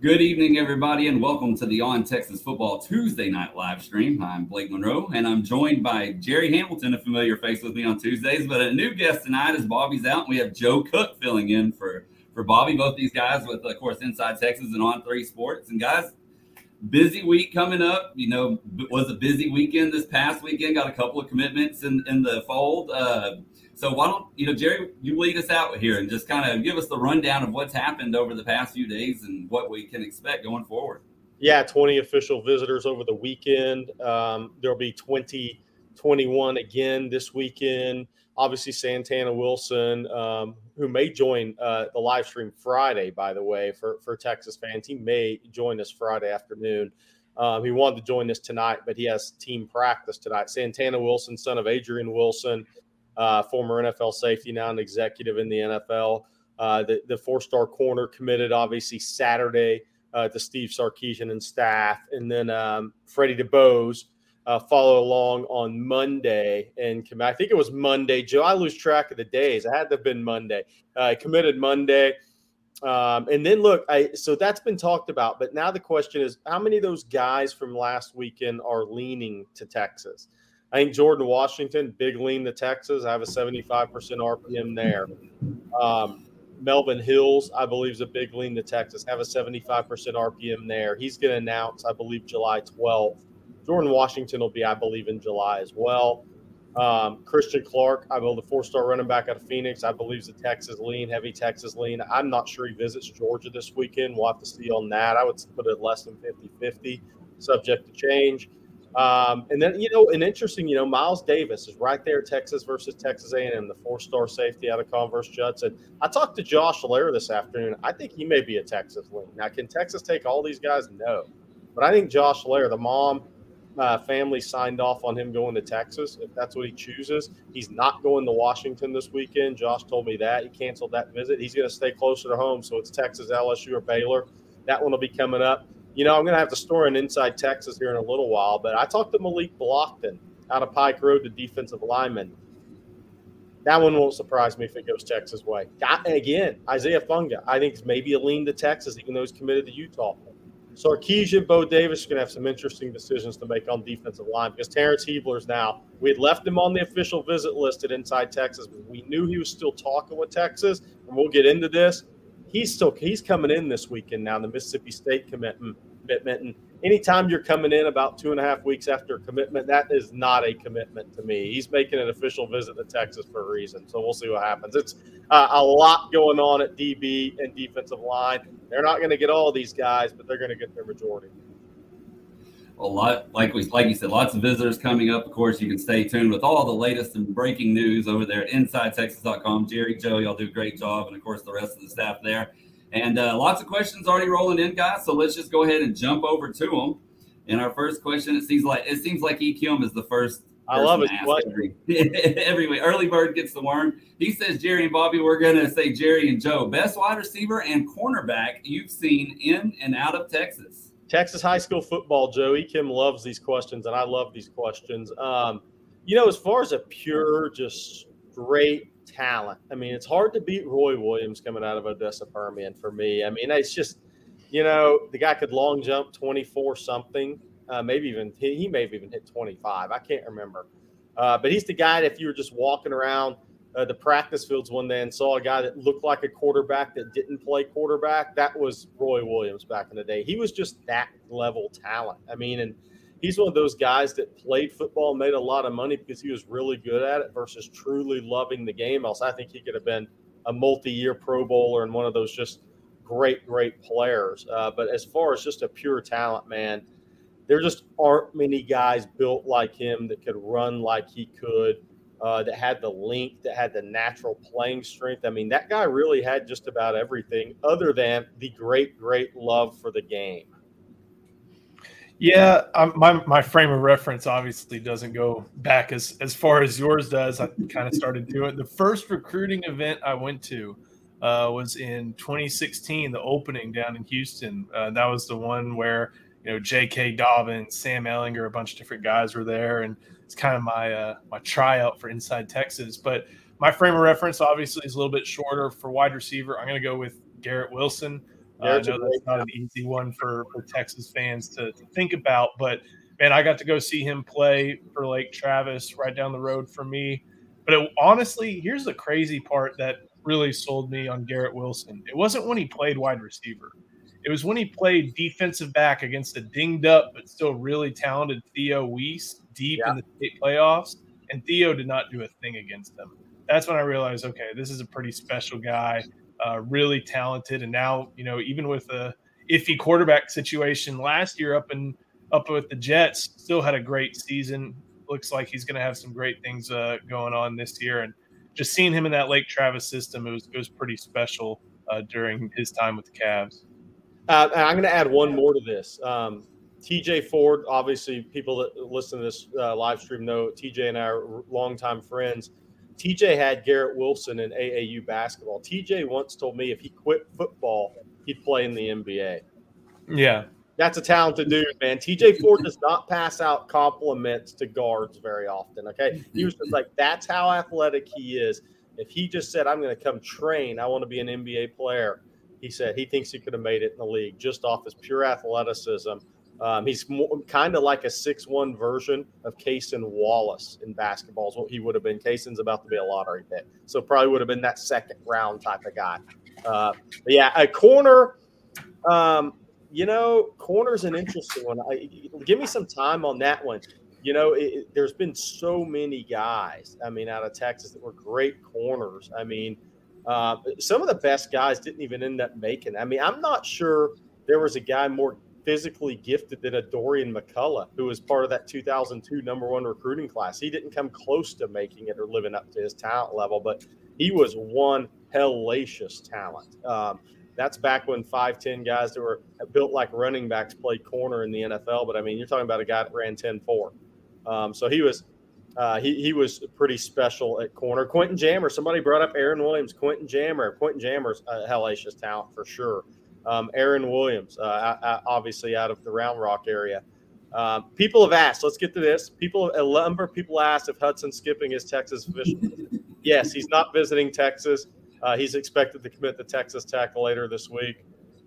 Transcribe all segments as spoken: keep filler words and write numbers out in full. Good evening, everybody, and welcome to the On Texas Football Tuesday night live stream. I'm Blake Monroe, and I'm joined by Jerry Hamilton, a familiar face with me on Tuesdays. But a new guest tonight is Bobby's out, and we have Joe Cook filling in for, for Bobby. Both these guys with, of course, Inside Texas and On three Sports. And, guys, busy week coming up. You know, it was a busy weekend this past weekend. Got a couple of commitments in, in the fold. Uh, so why don't, you know, Jerry, you lead us out here and just kind of give us the rundown of what's happened over the past few days and what we can expect going forward. Yeah, twenty official visitors over the weekend. Um, there'll be twenty, twenty-one again this weekend. Obviously, Santana Wilson, um, who may join uh, the live stream Friday, by the way, for, for Texas fans. He may join us Friday afternoon. Um, he wanted to join us tonight, but he has team practice tonight. Santana Wilson, son of Adrian Wilson, uh, former N F L safety, now an executive in the N F L. Uh, the, the four-star corner committed, obviously, Saturday uh, to Steve Sarkisian and staff. And then um, Freddie DuBose, Uh, follow along on Monday and come back. I think it was Monday, Joe. I lose track of the days. It had to have been Monday. I uh, committed Monday. Um, and then, look, I, so that's been talked about. But now the question is, how many of those guys from last weekend are leaning to Texas? I think Jordan Washington, big lean to Texas. I have a seventy-five percent R P M there. Um, Melvin Hills, I believe, is a big lean to Texas. I have a seventy-five percent R P M there. He's going to announce, I believe, July twelfth. Jordan Washington will be, I believe, in July as well. Um, Christian Clark, I believe, the four-star running back out of Phoenix, I believe is a Texas lean, heavy Texas lean. I'm not sure he visits Georgia this weekend. We'll have to see on that. I would put it less than fifty-fifty, subject to change. Um, and then, you know, an interesting, you know, Miles Davis is right there, Texas versus Texas A and M, the four-star safety out of Converse Judson. I talked to Josh Lehrer this afternoon. I think he may be a Texas lean. Now, can Texas take all these guys? No. But I think Josh Lehrer, the mom – Uh, family signed off on him going to Texas if that's what he chooses. He's not going to Washington this weekend. Josh told me that. He canceled that visit. He's going to stay closer to home, so it's Texas, L S U, or Baylor. That one will be coming up. You know, I'm going to have to store an Inside Texas here in a little while, but I talked to Malik Blockton out of Pike Road, the defensive lineman. That one won't surprise me if it goes Texas way. And again, Isaiah Funga, I think, is maybe a lean to Texas, even though he's committed to Utah. Sarkisian, Bo Davis is going to have some interesting decisions to make on defensive line because Terrence Hibler is now. We had left him on the official visit list at Inside Texas, but we knew he was still talking with Texas, and we'll get into this. He's still he's coming in this weekend now, the Mississippi State commitment. And anytime you're coming in about two and a half weeks after a commitment, that is not a commitment to me. He's making an official visit to Texas for a reason, so we'll see what happens. It's uh, a lot going on at D B and defensive line. They're not going to get all these guys, but they're going to get their majority. A lot, like we, like you said, lots of visitors coming up. Of course, you can stay tuned with all the latest and breaking news over there at Inside Texas dot com. Jerry, Joe, y'all do a great job, and, of course, the rest of the staff there. And uh, lots of questions already rolling in, guys, so let's just go ahead and jump over to them. And our first question, it seems like it seems like E. Kim is the first. I love it. Every, every way. Early bird gets the worm. He says, Jerry and Bobby, we're going to say Jerry and Joe. Best wide receiver and cornerback you've seen in and out of Texas. Texas high school football, Joe. E. Kim loves these questions, and I love these questions. Um, you know, as far as a pure, just straight talent, I mean, it's hard to beat Roy Williams coming out of Odessa Permian for me. I mean, it's just, you know, the guy could long jump twenty-four something. Uh, maybe even he, he may have even hit twenty-five. I can't remember. Uh, but he's the guy that if you were just walking around uh, the practice fields one day and saw a guy that looked like a quarterback that didn't play quarterback, that was Roy Williams back in the day. He was just that level talent. I mean, and he's one of those guys that played football and made a lot of money because he was really good at it versus truly loving the game. Else, I think he could have been a multi-year Pro Bowler and one of those just great, great players. Uh, but as far as just a pure talent, man, there just aren't many guys built like him that could run like he could, uh, that had the length, that had the natural playing strength. I mean, that guy really had just about everything other than the great, great love for the game. Yeah, I'm, my my frame of reference obviously doesn't go back as, as far as yours does. I kind of started doing it. The first recruiting event I went to uh, was in twenty sixteen, the opening down in Houston. Uh, that was the one where – you know, J K. Dobbins, Sam Ellinger, a bunch of different guys were there, and it's kind of my uh, my tryout for Inside Texas. But my frame of reference obviously is a little bit shorter for wide receiver. I'm going to go with Garrett Wilson. Uh, I know that's not an easy one for, for Texas fans to, to think about, but man, I got to go see him play for Lake Travis right down the road from me. But it, honestly, here's the crazy part that really sold me on Garrett Wilson. It wasn't when he played wide receiver. It was when he played defensive back against a dinged up but still really talented Theo Weiss deep yeah. in the state playoffs, and Theo did not do a thing against them. That's when I realized, okay, this is a pretty special guy, uh, really talented. And now, you know, even with a iffy quarterback situation last year up in up with the Jets, still had a great season. Looks like he's going to have some great things uh, going on this year. And just seeing him in that Lake Travis system, it was, it was pretty special uh, during his time with the Cavs. Uh, I'm going to add one more to this. Um, T J Ford, obviously people that listen to this uh, live stream know T J and I are longtime friends. T J had Garrett Wilson in A A U basketball. T J once told me if he quit football, he'd play in the N B A. Yeah. That's a talented dude, man. T J Ford does not pass out compliments to guards very often, okay? He was just like, that's how athletic he is. If he just said, I'm going to come train, I want to be an N B A player, he said he thinks he could have made it in the league just off his pure athleticism. Um, he's more, kind of like a six one version of Cason Wallace in basketball is what he would have been. Cason's about to be a lottery pick, so probably would have been that second round type of guy. Uh, but yeah, a corner, um, you know, corner's an interesting one. I, give me some time on that one. You know, it, it, there's been so many guys, I mean, out of Texas that were great corners. I mean, uh, some of the best guys didn't even end up making. I mean, I'm not sure there was a guy more physically gifted than a Dorian McCullough, who was part of that two thousand two number one recruiting class. He didn't come close to making it or living up to his talent level, but he was one hellacious talent. Um, that's back when five ten guys that were built like running backs played corner in the N F L. But I mean, you're talking about a guy that ran ten four. Um, so he was uh, he, he was pretty special at corner. Quentin Jammer, somebody brought up Aaron Williams. Quentin Jammer, Quentin Jammer's a hellacious talent for sure. Um, Aaron Williams, uh, obviously out of the Round Rock area. Um, people have asked, let's get to this. People, a number of people asked if Hudson skipping is Texas official. Yes, he's not visiting Texas. Uh, he's expected to commit to Texas Tech later this week.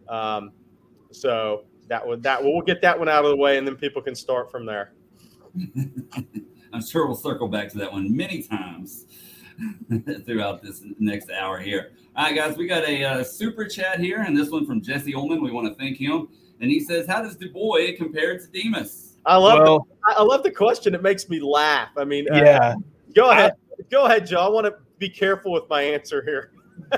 Um, so that would that we'll get that one out of the way, and then people can start from there. I'm sure we'll circle back to that one many times throughout this next hour here. All right, guys, we got a uh, super chat here, and this one from Jesse Ullman. We want to thank him. And he says, how does DuBois compare to Demas? I love well, the, I love the question. It makes me laugh. I mean, uh, yeah. Go ahead. I, go ahead, Joe. I want to be careful with my answer here.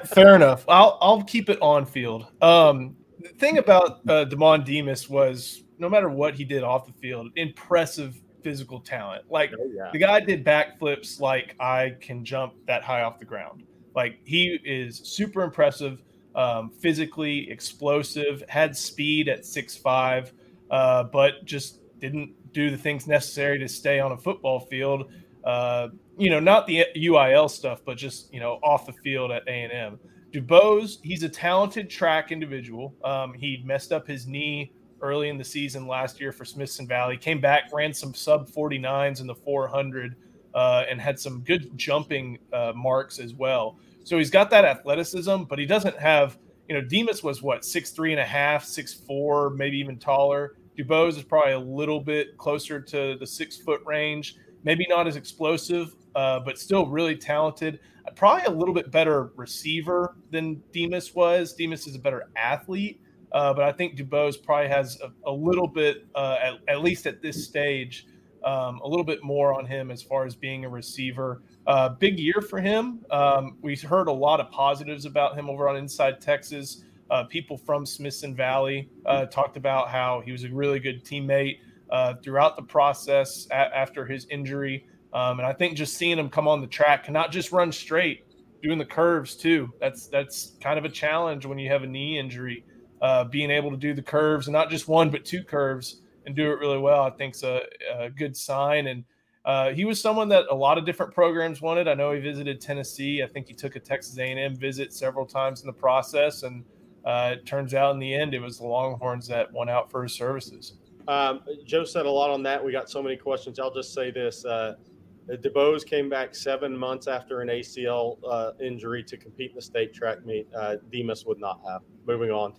Fair enough. I'll I'll keep it on field. Um, the thing about uh, DeMond Demas was no matter what he did off the field, impressive physical talent. Like oh, yeah. The guy did backflips like I can jump that high off the ground. Like he is super impressive, um, physically explosive, had speed at six five, uh, but just didn't do the things necessary to stay on a football field. Uh, you know, not the U I L stuff, but just, you know, off the field at A and M. DuBose, he's a talented track individual. Um, he messed up his knee early in the season last year for Smithson Valley, came back, ran some sub forty-nines in the four hundred, Uh, and had some good jumping uh, marks as well. So he's got that athleticism, but he doesn't have, you know, Demas was what, six three and a half, six four, maybe even taller. DuBose is probably a little bit closer to the six foot range, maybe not as explosive, uh, but still really talented. Probably a little bit better receiver than Demas was. Demas is a better athlete, uh, but I think DuBose probably has a, a little bit, uh, at, at least at this stage, Um, a little bit more on him as far as being a receiver. Uh, big year for him. Um, we heard a lot of positives about him over on Inside Texas. Uh, people from Smithson Valley uh, talked about how he was a really good teammate uh, throughout the process a- after his injury. Um, and I think just seeing him come on the track, not just run straight, doing the curves too. That's that's kind of a challenge when you have a knee injury, uh, being able to do the curves, and not just one but two curves, and do it really well, I think is a, a good sign. And uh, he was someone that a lot of different programs wanted. I know he visited Tennessee. I think he took a Texas A and M visit several times in the process. And uh, it turns out in the end, it was the Longhorns that won out for his services. Um, Joe said a lot on that. We got so many questions. I'll just say this. Uh, DuBose came back seven months after an A C L uh, injury to compete in the state track meet. Uh, Demas would not have. Moving on.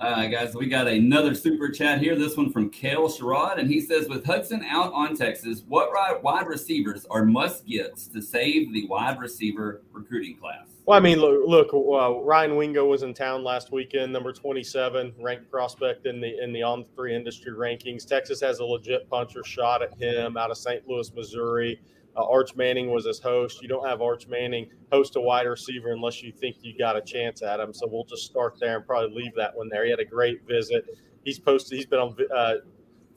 All right, guys, we got another super chat here. This one from Kale Sherrod, and he says, with Hudson out on Texas, what wide receivers are must-gets to save the wide receiver recruiting class? Well, I mean, look, look uh, Ryan Wingo was in town last weekend, number twenty-seven, ranked prospect in the in the on-three industry rankings. Texas has a legit puncher shot at him out of Saint Louis, Missouri. Uh, Arch Manning was his host. You don't have Arch Manning host a wide receiver unless you think you got a chance at him. So we'll just start there and probably leave that one there. He had a great visit. He's posted. He's been on uh,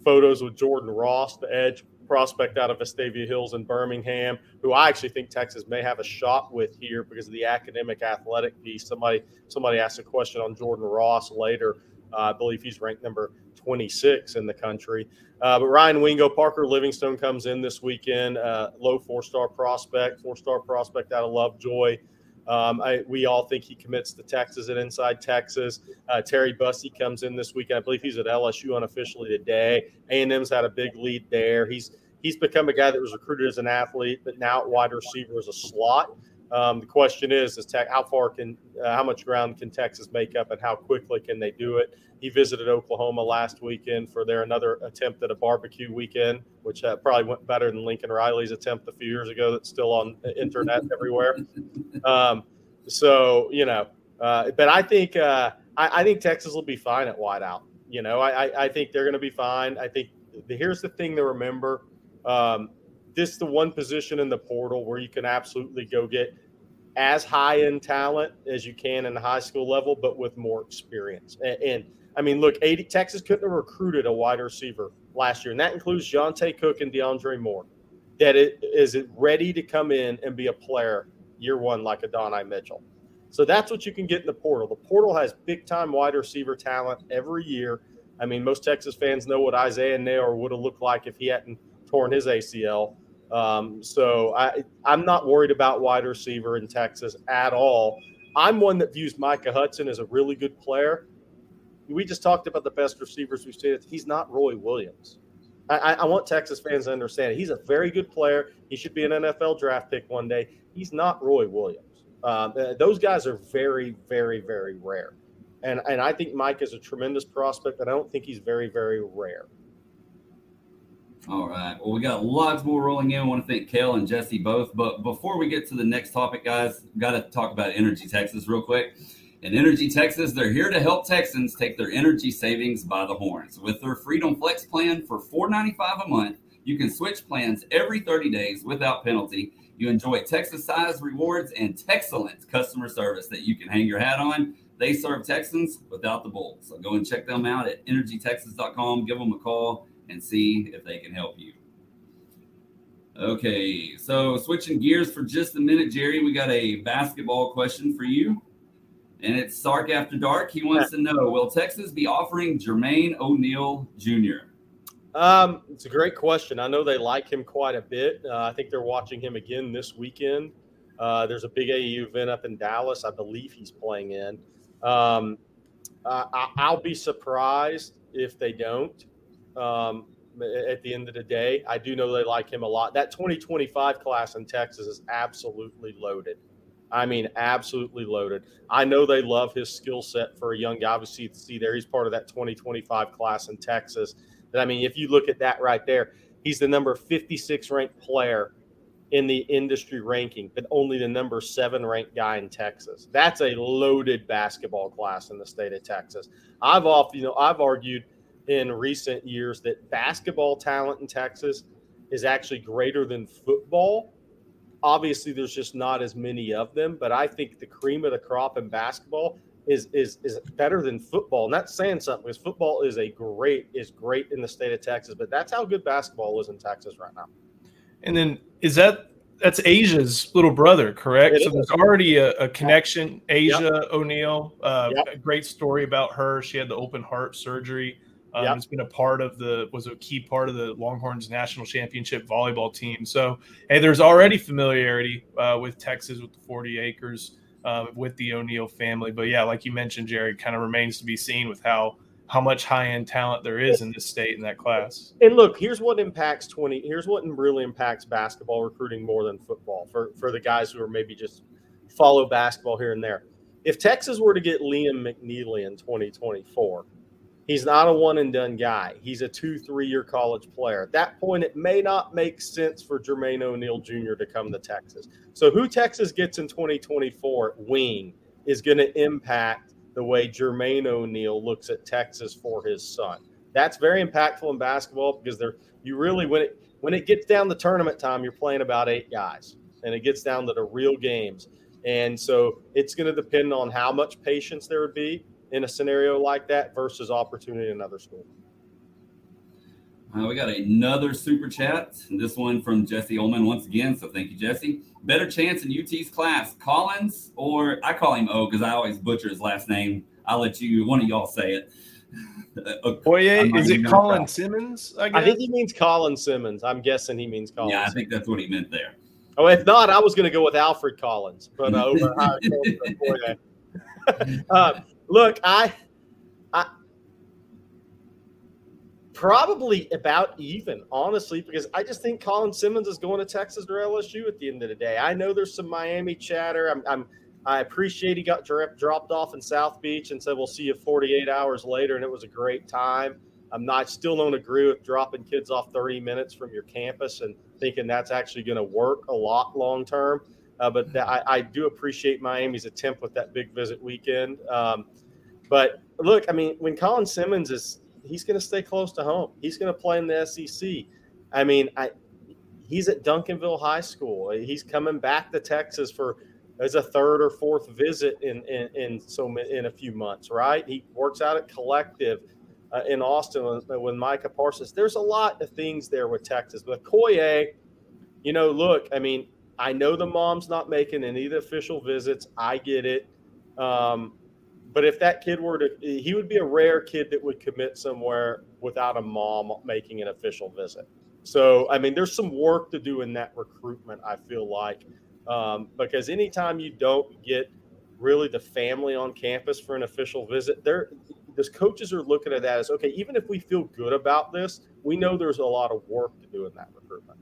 photos with Jordan Ross, the edge prospect out of Vestavia Hills in Birmingham, who I actually think Texas may have a shot with here because of the academic athletic piece. Somebody somebody asked a question on Jordan Ross later. Uh, I believe he's ranked number twenty-six in the country. Uh, but Ryan Wingo, Parker Livingstone comes in this weekend, uh, low four-star prospect, four-star prospect out of Lovejoy. Um, I, we all think he commits to Texas at Inside Texas. Uh, Terry Bussey comes in this weekend. I believe he's at L S U unofficially today. A and M's had a big lead there. He's he's become a guy that was recruited as an athlete, but now at wide receiver as a slot. Um, the question is, is tech, how far can, uh, how much ground can Texas make up, and how quickly can they do it? He visited Oklahoma last weekend for their another attempt at a barbecue weekend, which uh, probably went better than Lincoln Riley's attempt a few years ago. That's still on the internet everywhere. Um, so you know, uh, but I think uh, I, I think Texas will be fine at wideout. You know, I, I, I think they're going to be fine. I think the, here's the thing to remember. Um, This is the one position in the portal where you can absolutely go get as high-end talent as you can in the high school level, but with more experience. And, and I mean, look, eighty, Texas couldn't have recruited a wide receiver last year, and that includes Johntay Cook and DeAndre Moore, that it, is it ready to come in and be a player year one like Adonai Mitchell. So that's what you can get in the portal. The portal has big-time wide receiver talent every year. I mean, most Texas fans know what Isaiah Nair would have looked like if he hadn't torn his A C L. Um, so I, I'm not worried about wide receiver in Texas at all. I'm one that views Micah Hudson as a really good player. We just talked about the best receivers we've seen. He's not Roy Williams. I, I want Texas fans to understand it. He's a very good player. He should be an N F L draft pick one day. He's not Roy Williams. Um, those guys are very, very, very rare. And, and I think Mike is a tremendous prospect, but I don't think he's very, very rare. All right. Well, we got lots more rolling in. I want to thank Kale and Jesse both. But before we get to the next topic, guys, got to talk about Energy Texas real quick. And Energy Texas, they're here to help Texans take their energy savings by the horns. With their Freedom Flex plan for four dollars and ninety-five cents a month, you can switch plans every thirty days without penalty. You enjoy Texas-sized rewards and Texcellent customer service that you can hang your hat on. They serve Texans without the bull. So go and check them out at energy texas dot com. Give them a call and see if they can help you. Okay, so switching gears for just a minute, Jerry, we got a basketball question for you. And it's Sark After Dark. He wants to know, will Texas be offering Jermaine O'Neal Junior? Um, it's a great question. I know they like him quite a bit. Uh, I think they're watching him again this weekend. Uh, there's a big A A U event up in Dallas I believe he's playing in. Um, uh, I, I'll be surprised if they don't. Um, at the end of the day, I do know they like him a lot. That twenty twenty-five class in Texas is absolutely loaded. I mean, absolutely loaded. I know they love his skill set for a young guy. Obviously, you can see there, he's part of that twenty twenty-five class in Texas. And I mean, if you look at that right there, he's the number fifty-six ranked player in the industry ranking, but only the number seven ranked guy in Texas. That's a loaded basketball class in the state of Texas. I've often, you know, I've argued in recent years that basketball talent in Texas is actually greater than football. Obviously, there's just not as many of them, but I think the cream of the crop in basketball is is is better than football. And that's saying something, because football is a great is great in the state of Texas, but that's how good basketball is in Texas right now. And then is that that's Asia's little brother, correct? It so is. There's already a, a connection. Asia yep. O'Neal, uh, yep. a great story about her. She had the open heart surgery. Um, yep. It's been a part of the was a key part of the Longhorns National Championship volleyball team. So, hey, there's already familiarity uh, with Texas, with the forty acres, uh, with the O'Neal family. But yeah, like you mentioned, Jerry, kind of remains to be seen with how how much high-end talent there is in this state in that class. And look, here's what impacts twenty. Here's what really impacts basketball recruiting more than football for, for the guys who are maybe just follow basketball here and there. If Texas were to get Liam McNeely in twenty twenty-four, he's not a one-and-done guy. He's a two, three-year college player. At that point, it may not make sense for Jermaine O'Neal Junior to come to Texas. So who Texas gets in twenty twenty-four at wing is going to impact the way Jermaine O'Neal looks at Texas for his son. That's very impactful in basketball because they're, you really, when it when it gets down to tournament time, you're playing about eight guys, and it gets down to the real games. And so it's going to depend on how much patience there would be in a scenario like that versus opportunity in another school. Uh, we got another super chat, and this one from Jesse Ullman once again. So thank you, Jesse. Better chance in U T's class, Collins, or I call him O because I always butcher his last name. I'll let you, one of y'all say it. Oye, is it Colin Simmons? I, guess? I think he means Colin Simmons. I'm guessing he means Collins. Yeah, I think that's what he meant there. Oh, if not, I was going to go with Alfred Collins, but uh, over Ohio. uh, look, I. Probably about even, honestly, because I just think Colin Simmons is going to Texas or L S U at the end of the day. I know there's some Miami chatter. I'm, I'm I appreciate he got dra- dropped off in South Beach and said we'll see you forty-eight hours later, and it was a great time. I'm not, I still don't agree with dropping kids off thirty minutes from your campus and thinking that's actually going to work a lot long term. Uh, but th- I, I do appreciate Miami's attempt with that big visit weekend. Um, but look, I mean, when Colin Simmons is he's going to stay close to home. He's going to play in the S E C. I mean, I, he's at Duncanville High School. He's coming back to Texas for as a third or fourth visit in in, in so in a few months, right? He works out at Collective uh, in Austin with, with Micah Parsons. There's a lot of things there with Texas. But Koye, you know, look, I mean, I know the mom's not making any of the official visits. I get it. Um, But if that kid were to – he would be a rare kid that would commit somewhere without a mom making an official visit. So, I mean, there's some work to do in that recruitment, I feel like, um, because anytime you don't get really the family on campus for an official visit, they're, those coaches are looking at that as, okay, even if we feel good about this, we know there's a lot of work to do in that recruitment.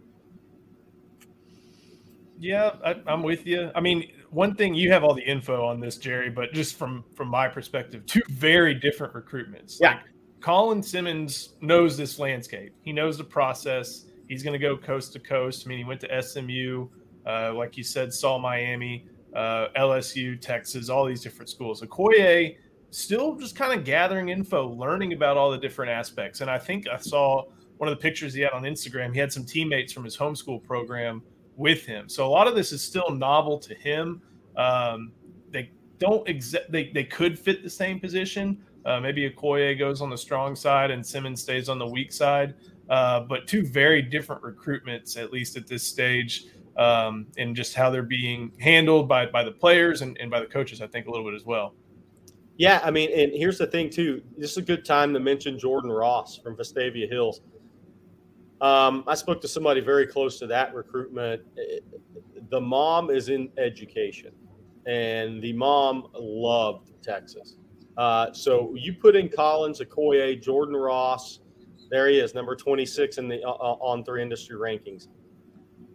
Yeah, I, I'm with you. I mean, one thing, you have all the info on this, Jerry, but just from, from my perspective, two very different recruitments. Yeah. Like Colin Simmons knows this landscape. He knows the process. He's going to go coast to coast. I mean, he went to S M U, uh, like you said, saw Miami, uh, L S U, Texas, all these different schools. Okoye still just kind of gathering info, learning about all the different aspects. And I think I saw one of the pictures he had on Instagram. He had some teammates from his homeschool program with him, so a lot of this is still novel to him. Um, they don't exa- they they could fit the same position. Uh, maybe Okoye goes on the strong side and Simmons stays on the weak side. Uh, but two very different recruitments, at least at this stage, um, and just how they're being handled by by the players and, and by the coaches, I think a little bit as well. Yeah, I mean, and here's the thing too. This is a good time to mention Jordan Ross from Vestavia Hills. Um, I spoke to somebody very close to that recruitment. The mom is in education, and the mom loved Texas. Uh, so you put in Collins, Okoye, Jordan Ross. There he is, number twenty-six in the uh, on three industry rankings.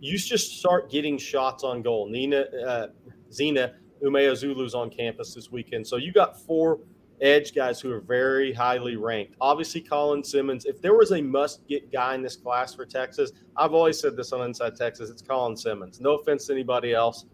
You just start getting shots on goal. Nina, uh, Zena Umeozulu's on campus this weekend. So you got four edge guys who are very highly ranked. Obviously, Colin Simmons, if there was a must-get guy in this class for Texas, I've always said this on Inside Texas, it's Colin Simmons. No offense to anybody else.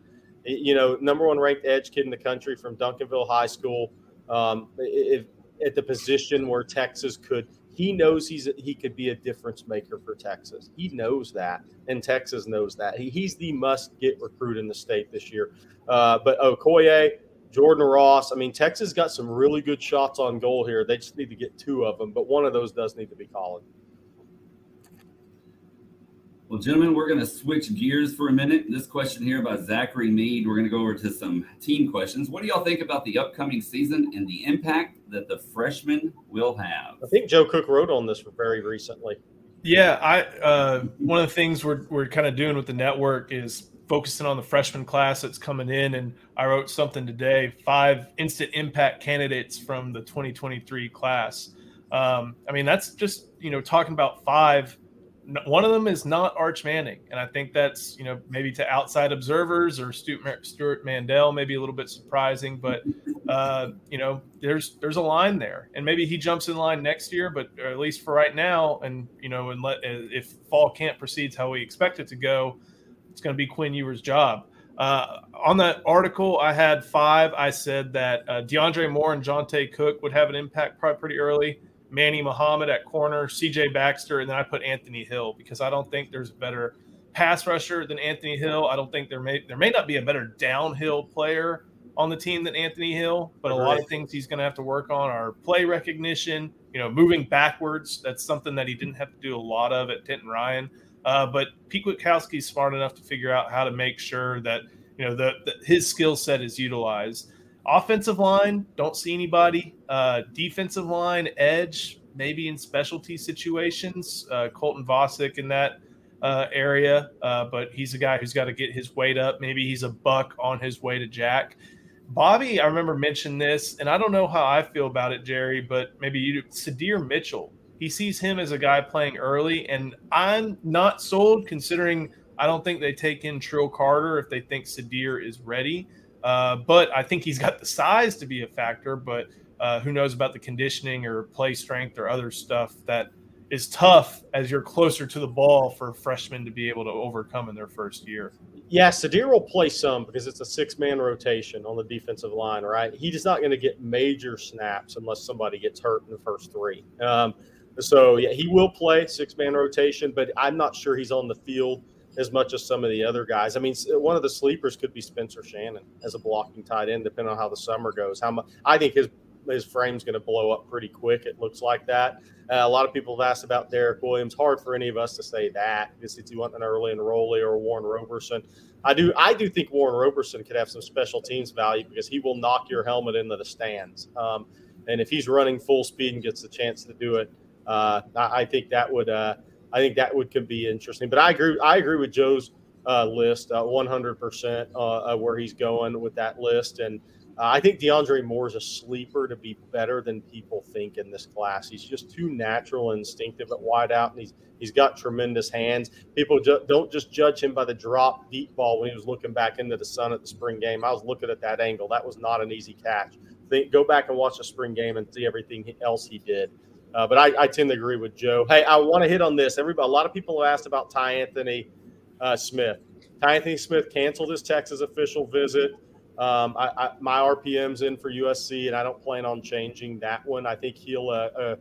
You know, number one ranked edge kid in the country from Duncanville High School, um, if, at the position where Texas could – he knows he's he could be a difference maker for Texas. He knows that, and Texas knows that. He, he's the must-get recruit in the state this year. Uh, but Okoye – Jordan Ross. I mean, Texas got some really good shots on goal here. They just need to get two of them, but one of those does need to be Colin. Well, gentlemen, we're going to switch gears for a minute. This question here by Zachary Mead. We're going to go over to some team questions. What do y'all think about the upcoming season and the impact that the freshmen will have? I think Joe Cook wrote on this very recently. Yeah, I uh, one of the things we're we're kind of doing with the network is focusing on the freshman class that's coming in. And I wrote something today, five instant impact candidates from the twenty twenty-three class. Um, I mean, that's just, you know, talking about five. One of them is not Arch Manning. And I think that's, you know, maybe to outside observers or Stuart Mandel, maybe a little bit surprising, but uh, you know, there's, there's a line there, and maybe he jumps in line next year, but at least for right now. And, you know, and let, if fall camp proceeds how we expect it to go, it's going to be Quinn Ewers' job. Uh, on that article, I had five. I said that uh, DeAndre Moore and Johntay Cook would have an impact probably pretty early. Manny Muhammad at corner, C J Baxter, and then I put Anthony Hill because I don't think there's a better pass rusher than Anthony Hill. I don't think there may there may not be a better downhill player on the team than Anthony Hill, but a lot of things he's going to have to work on are play recognition, you know, moving backwards. That's something that he didn't have to do a lot of at Denton Ryan. Uh, but Pete Kwiatkowski's smart enough to figure out how to make sure that, you know, the, the his skill set is utilized. Offensive line, don't see anybody. Uh, defensive line, edge, maybe in specialty situations. Uh, Colton Vosick in that uh, area, uh, but he's a guy who's got to get his weight up. Maybe he's a buck on his way to Jack. Bobby, I remember mentioned this, and I don't know how I feel about it, Jerry, but maybe you do. Sudhir Mitchell, he sees him as a guy playing early, and I'm not sold considering I don't think they take in Trill Carter if they think Sudhir is ready. Uh, but I think he's got the size to be a factor, but uh, who knows about the conditioning or play strength or other stuff that is tough as you're closer to the ball for freshmen to be able to overcome in their first year. Yeah, Sudhir will play some because it's a six-man rotation on the defensive line, right? He's not going to get major snaps unless somebody gets hurt in the first three. Um, so, yeah, he will play six-man rotation, but I'm not sure he's on the field as much as some of the other guys. I mean, one of the sleepers could be Spencer Shannon as a blocking tight end, depending on how the summer goes. How much I think his his frame's going to blow up pretty quick. It looks like that. Uh, a lot of people have asked about Derek Williams. Hard for any of us to say that because if you want an early enrollee or Warren Roberson, I do I do think Warren Roberson could have some special teams value because he will knock your helmet into the stands. Um, and if he's running full speed and gets the chance to do it, uh, I, I think that would. Uh, I think that would could be interesting, but I agree. I agree with Joe's uh, list, uh, one hundred percent uh, where he's going with that list, and uh, I think DeAndre Moore is a sleeper to be better than people think in this class. He's just too natural and instinctive at wideout, and he's he's got tremendous hands. People ju- don't just judge him by the drop deep ball when he was looking back into the sun at the spring game. I was looking at that angle. That was not an easy catch. Think, go back and watch the spring game and see everything else he did. Uh, but I, I tend to agree with Joe. Hey, I want to hit on this. Everybody, a lot of people have asked about Ty Anthony uh, Smith. Ty Anthony Smith canceled his Texas official visit. Um, I, I, my R P M's in for U S C, and I don't plan on changing that one. I think he'll uh, uh,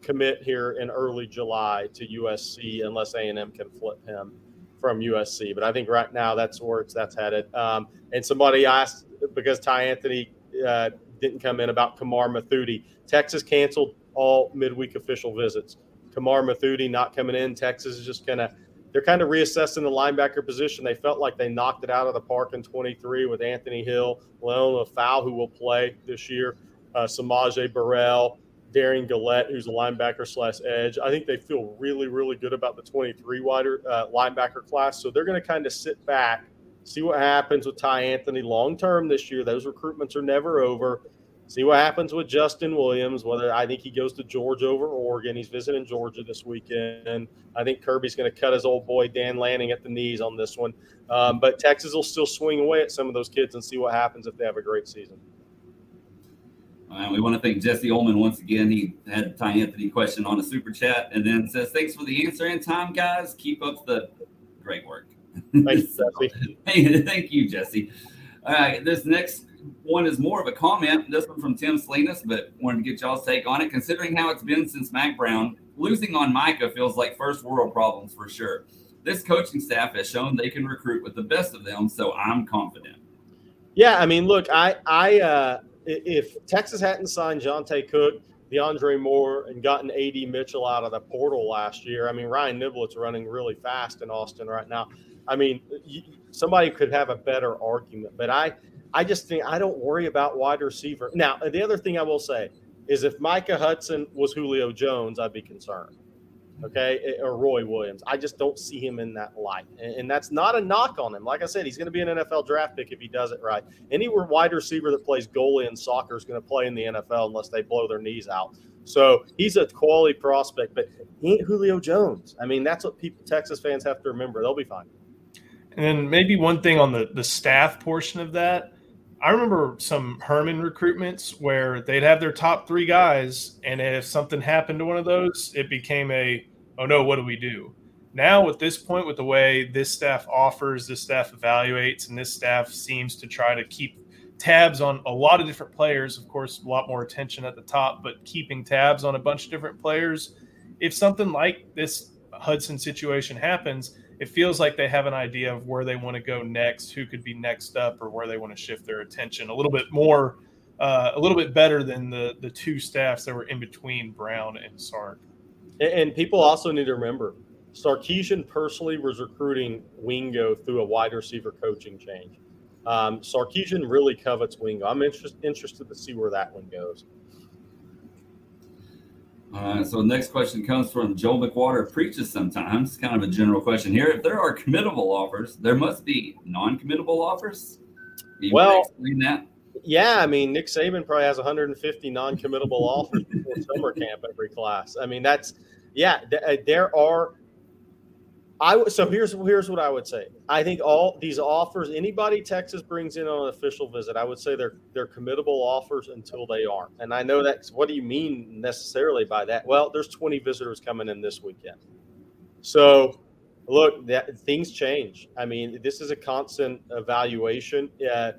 commit here in early July to U S C unless A and M can flip him from U S C. But I think right now that's where it's that's headed. Um, and somebody asked, because Ty Anthony uh, didn't come in, about Kamar Mathuti. Texas canceled all midweek official visits. Kamar Mathuti not coming in. Texas is just going to – they're kind of reassessing the linebacker position. They felt like they knocked it out of the park in twenty-three with Anthony Hill, Leona Fowl, who will play this year, uh, Samaje Burrell, Darian Gillette, who's a linebacker slash edge. I think they feel really, really good about the twenty-three wider uh, linebacker class. So they're going to kind of sit back, see what happens with Ty Anthony long-term this year. Those recruitments are never over. See what happens with Justin Williams, whether I think he goes to Georgia over Oregon. He's visiting Georgia this weekend. I think Kirby's going to cut his old boy Dan Lanning at the knees on this one. Um, but Texas will still swing away at some of those kids and see what happens if they have a great season. Uh, we want to thank Jesse Ullman once again. He had Ty Anthony question on a super chat and then says, thanks for the answer and time, guys. Keep up the great work. Thanks, so, Jesse. Hey, thank you, Jesse. All right, this next one is more of a comment. This one from Tim Salinas, but wanted to get y'all's take on it. Considering how it's been since Mac Brown, losing on Micah feels like first world problems for sure. This coaching staff has shown they can recruit with the best of them, so I'm confident. Yeah, I mean, look, I, I uh, if Texas hadn't signed Johntay Cook, DeAndre Moore, and gotten A D Mitchell out of the portal last year, I mean, Ryan Niblett's running really fast in Austin right now. I mean, somebody could have a better argument, but I – I just think I don't worry about wide receiver. Now, the other thing I will say is if Micah Hudson was Julio Jones, I'd be concerned. okay, or Roy Williams. I just don't see him in that light, and, and that's not a knock on him. Like I said, he's going to be an N F L draft pick if he does it right. Any wide receiver that plays goalie in soccer is going to play in the N F L unless they blow their knees out. So he's a quality prospect, but he ain't Julio Jones. I mean, that's what people, Texas fans have to remember. They'll be fine. And then maybe one thing on the, the staff portion of that, I remember some Herman recruitments where they'd have their top three guys, and if something happened to one of those, it became a, oh, no, what do we do? Now at this point, with the way this staff offers, this staff evaluates, and this staff seems to try to keep tabs on a lot of different players, of course, a lot more attention at the top, but keeping tabs on a bunch of different players, if something like this Hudson situation happens, it feels like they have an idea of where they want to go next, who could be next up, or where they want to shift their attention a little bit more, uh, a little bit better than the the two staffs that were in between Brown and Sark. And, and people also need to remember, Sarkisian personally was recruiting Wingo through a wide receiver coaching change. Um, Sarkisian really covets Wingo. I'm interest, interested to see where that one goes. Uh, so the next question comes from Joel McWater, preaches sometimes, kind of a general question here. If there are committable offers, there must be non-committable offers. You well, explain that. Yeah, I mean, Nick Saban probably has one hundred fifty non-committable offers before summer camp every class. I mean, that's yeah, th- there are. I so here's here's what I would say. I think all these offers, anybody Texas brings in on an official visit, I would say they're they're committable offers until they aren't. And I know that's what do you mean necessarily by that? Well, there's twenty visitors coming in this weekend. So, look, that, things change. I mean, this is a constant evaluation. Uh,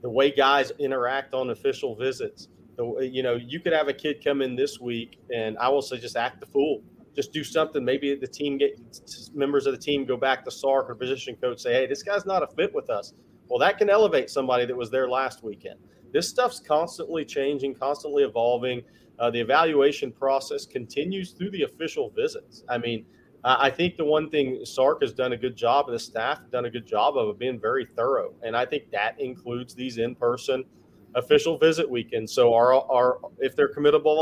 the way guys interact on official visits, the, you know, you could have a kid come in this week, and I will say just act the fool. Just do something. Maybe the team get members of the team go back to Sark or position coach, say, hey, this guy's not a fit with us. Well, that can elevate somebody that was there last weekend. This stuff's constantly changing, constantly evolving. Uh, the evaluation process continues through the official visits. I mean, I think the one thing Sark has done a good job, and the staff done a good job of being very thorough. And I think that includes these in-person official visit weekends. So our, our, if they're committable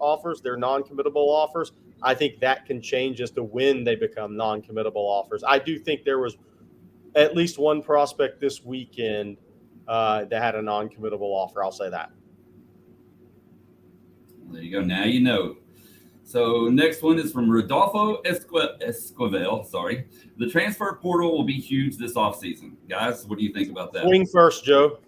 offers, they're non-committable offers. I think that can change as to when they become non-committable offers. I do think there was at least one prospect this weekend uh, that had a non-committable offer. I'll say that. There you go. Now you know. So next one is from Rodolfo Esquivel. Esquivel sorry. The transfer portal will be huge this offseason. Guys, what do you think about that? Swing first, Joe.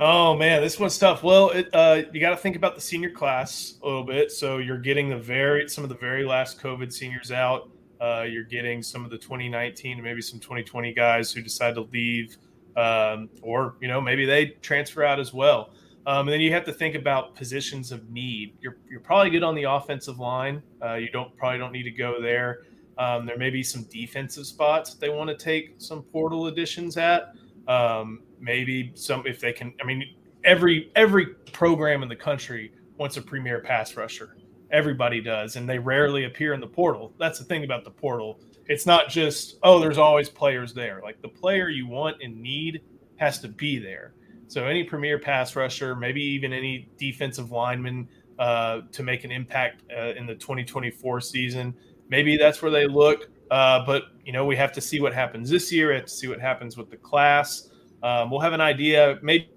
Oh, man, this one's tough. Well, it, uh, you got to think about the senior class a little bit. So you're getting the very some of the very last COVID seniors out. Uh, you're getting some of the twenty nineteen and maybe some twenty twenty guys who decide to leave um, or, you know, maybe they transfer out as well. Um, and then you have to think about positions of need. You're, you're probably good on the offensive line. Uh, you don't probably don't need to go there. Um, there may be some defensive spots that they want to take some portal additions at. Um, maybe some, if they can, I mean, every, every program in the country wants a premier pass rusher. Everybody does. And they rarely appear in the portal. That's the thing about the portal. It's not just, oh, there's always players there. Like the player you want and need has to be there. So any premier pass rusher, maybe even any defensive lineman, uh, to make an impact, uh, in the twenty twenty-four season, maybe that's where they look. Uh, but, you know, we have to see what happens this year. We have to see what happens with the class. Um, we'll have an idea maybe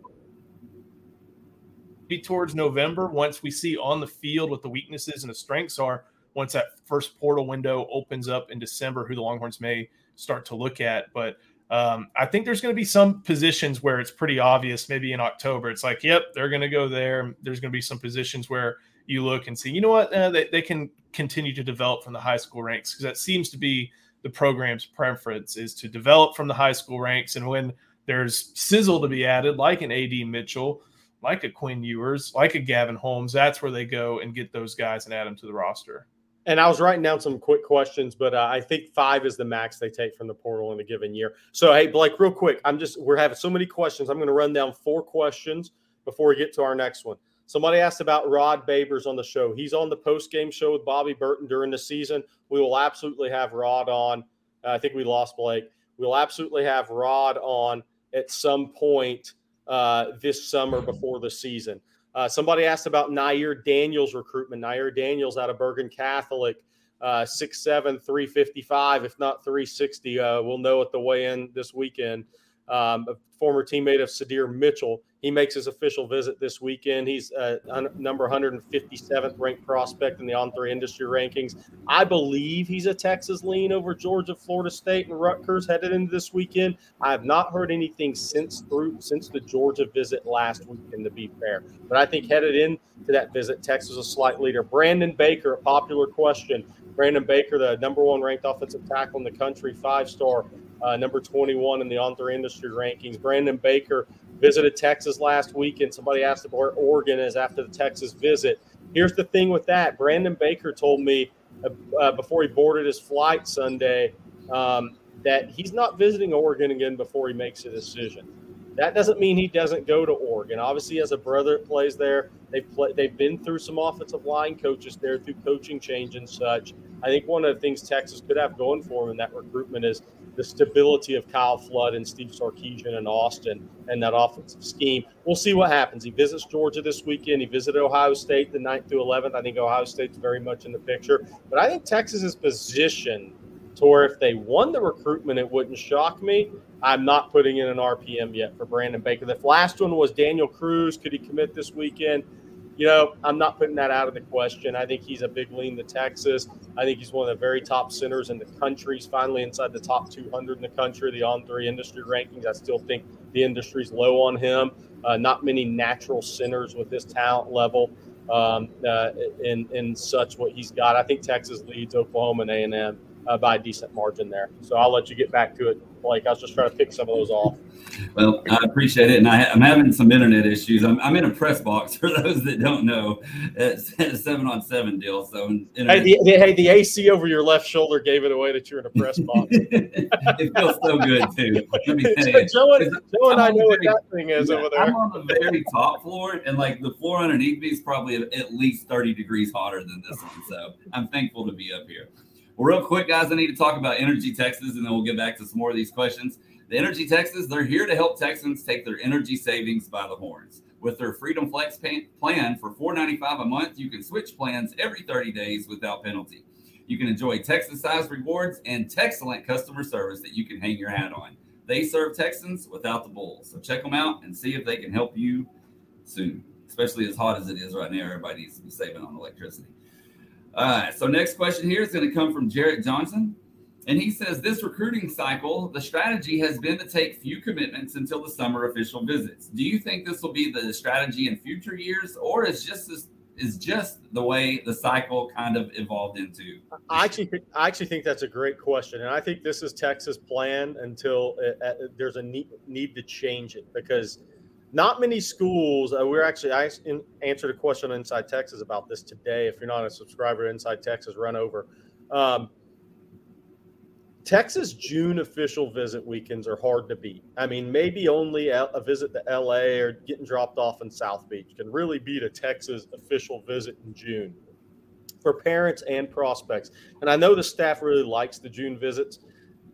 towards November once we see on the field what the weaknesses and the strengths are, once that first portal window opens up in December, who the Longhorns may start to look at. But um, I think there's going to be some positions where it's pretty obvious, maybe in October. It's like, yep, they're going to go there. There's going to be some positions where you look and see, you know what, uh, they, they can continue to develop from the high school ranks, because that seems to be the program's preference, is to develop from the high school ranks. And when there's sizzle to be added, like an A D Mitchell, like a Quinn Ewers, like a Gavin Holmes, that's where they go and get those guys and add them to the roster. And I was writing down some quick questions, but uh, I think five is the max they take from the portal in a given year. So, hey, Blake, real quick, I'm just we're having so many questions. I'm going to run down four questions before we get to our next one. Somebody asked about Rod Babers on the show. He's on the post-game show with Bobby Burton during the season. We will absolutely have Rod on. Uh, I think we lost Blake. We'll absolutely have Rod on at some point uh, this summer before the season. Uh, somebody asked about Nair Daniels' recruitment. Nair Daniels out of Bergen Catholic. uh, six seven, three fifty-five, if not three sixty. Uh, we'll know at the weigh-in this weekend. Um, a former teammate of Sudhir Mitchell, he makes his official visit this weekend. He's uh, un- number one hundred fifty-seventh ranked prospect in the on three industry rankings. I believe he's a Texas lean over Georgia, Florida State, and Rutgers headed into this weekend. I have not heard anything since through since the Georgia visit last weekend, to be fair. But I think headed into that visit, Texas is a slight leader. Brandon Baker, a popular question. Brandon Baker, the number one ranked offensive tackle in the country, five-star. Uh, number twenty-one in the on three industry rankings. Brandon Baker visited Texas last week, and somebody asked him where Oregon is after the Texas visit. Here's the thing with that. Brandon Baker told me uh, uh, before he boarded his flight Sunday um, that he's not visiting Oregon again before he makes a decision. That doesn't mean he doesn't go to Oregon. Obviously, he has a brother that plays there. They've, play, they've been through some offensive line coaches there through coaching change and such. I think one of the things Texas could have going for him in that recruitment is the stability of Kyle Flood and Steve Sarkisian and Austin and that offensive scheme. We'll see what happens. He visits Georgia this weekend. He visited Ohio State the ninth through eleventh. I think Ohio State's very much in the picture. But I think Texas is positioned to where if they won the recruitment, it wouldn't shock me. I'm not putting in an R P M yet for Brandon Baker. The last one was Daniel Cruz. Could he commit this weekend? You know, I'm not putting that out of the question. I think he's a big lean to Texas. I think he's one of the very top centers in the country. He's finally inside the top two hundred in the country, the on three industry rankings. I still think the industry's low on him. Uh, not many natural centers with this talent level um, uh, in, in such what he's got. I think Texas leads Oklahoma and A and M. Uh, by a decent margin there. So I'll let you get back to it, Blake. I was just trying to pick some of those off. Well, I appreciate it. And I, I'm having some internet issues. I'm, I'm in a press box for those that don't know. It's a seven on seven deal. So hey the, the, hey, the A C over your left shoulder gave it away that you're in a press box. It feels so good too. Let me tell you. Joe and, Joe and I know very, what that thing is yeah, over there. I'm on the very top floor, and like the floor underneath me is probably at least thirty degrees hotter than this one. So I'm thankful to be up here. Well, real quick, guys, I need to talk about Energy Texas, and then we'll get back to some more of these questions. The Energy Texas, they're here to help Texans take their energy savings by the horns. With their Freedom Flex plan for four dollars and ninety-five cents a month, you can switch plans every thirty days without penalty. You can enjoy Texas-sized rewards and excellent customer service that you can hang your hat on. They serve Texans without the bull. So check them out and see if they can help you soon, especially as hot as it is right now. Everybody needs to be saving on electricity. All right, so next question here is going to come from Jarrett Johnson. And he says, this recruiting cycle, the strategy has been to take few commitments until the summer official visits. Do you think this will be the strategy in future years, or is just this, is just the way the cycle kind of evolved into? I actually, I actually think that's a great question. And I think this is Texas' plan until it, uh, there's a need, need to change it, because not many schools uh, – we're actually – I answered a question on Inside Texas about this today. If you're not a subscriber to Inside Texas, run over. Um, Texas June official visit weekends are hard to beat. I mean, maybe only a visit to L A or getting dropped off in South Beach can really beat a Texas official visit in June for parents and prospects. And I know the staff really likes the June visits.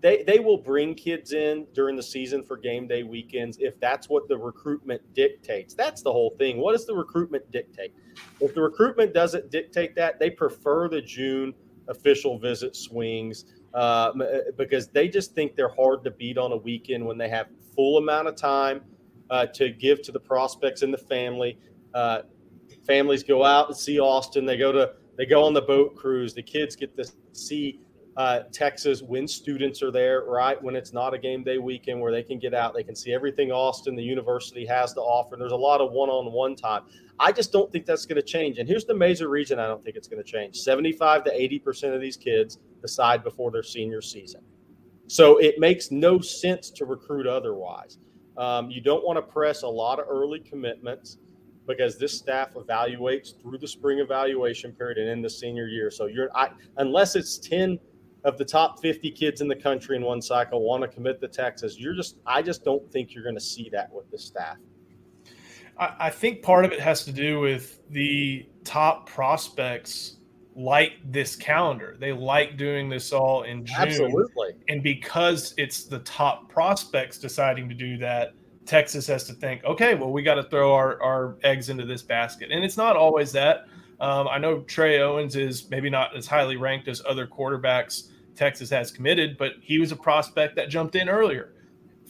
They they will bring kids in during the season for game day weekends if that's what the recruitment dictates. That's the whole thing. What does the recruitment dictate? If the recruitment doesn't dictate that, they prefer the June official visit swings uh, because they just think they're hard to beat on a weekend when they have full amount of time uh, to give to the prospects and the family. Uh, families go out and see Austin. They go to they go on the boat cruise. The kids get to see Uh, Texas when students are there, right? When it's not a game day weekend where they can get out, they can see everything Austin, the university has to offer. And there's a lot of one-on-one time. I just don't think that's going to change. And here's the major reason I don't think it's going to change. seventy-five to eighty percent of these kids decide before their senior season. So it makes no sense to recruit otherwise. Um, you don't want to press a lot of early commitments, because this staff evaluates through the spring evaluation period and in the senior year. So you're I, unless it's ten of the top fifty kids in the country in one cycle want to commit to Texas, you're just, I just don't think you're going to see that with the staff. I, I think part of it has to do with the top prospects like this calendar. They like doing this all in June. Absolutely. And because it's the top prospects deciding to do that, Texas has to think, okay, well, we got to throw our, our eggs into this basket. And it's not always that. Um, I know Trey Owens is maybe not as highly ranked as other quarterbacks Texas has committed, but he was a prospect that jumped in earlier.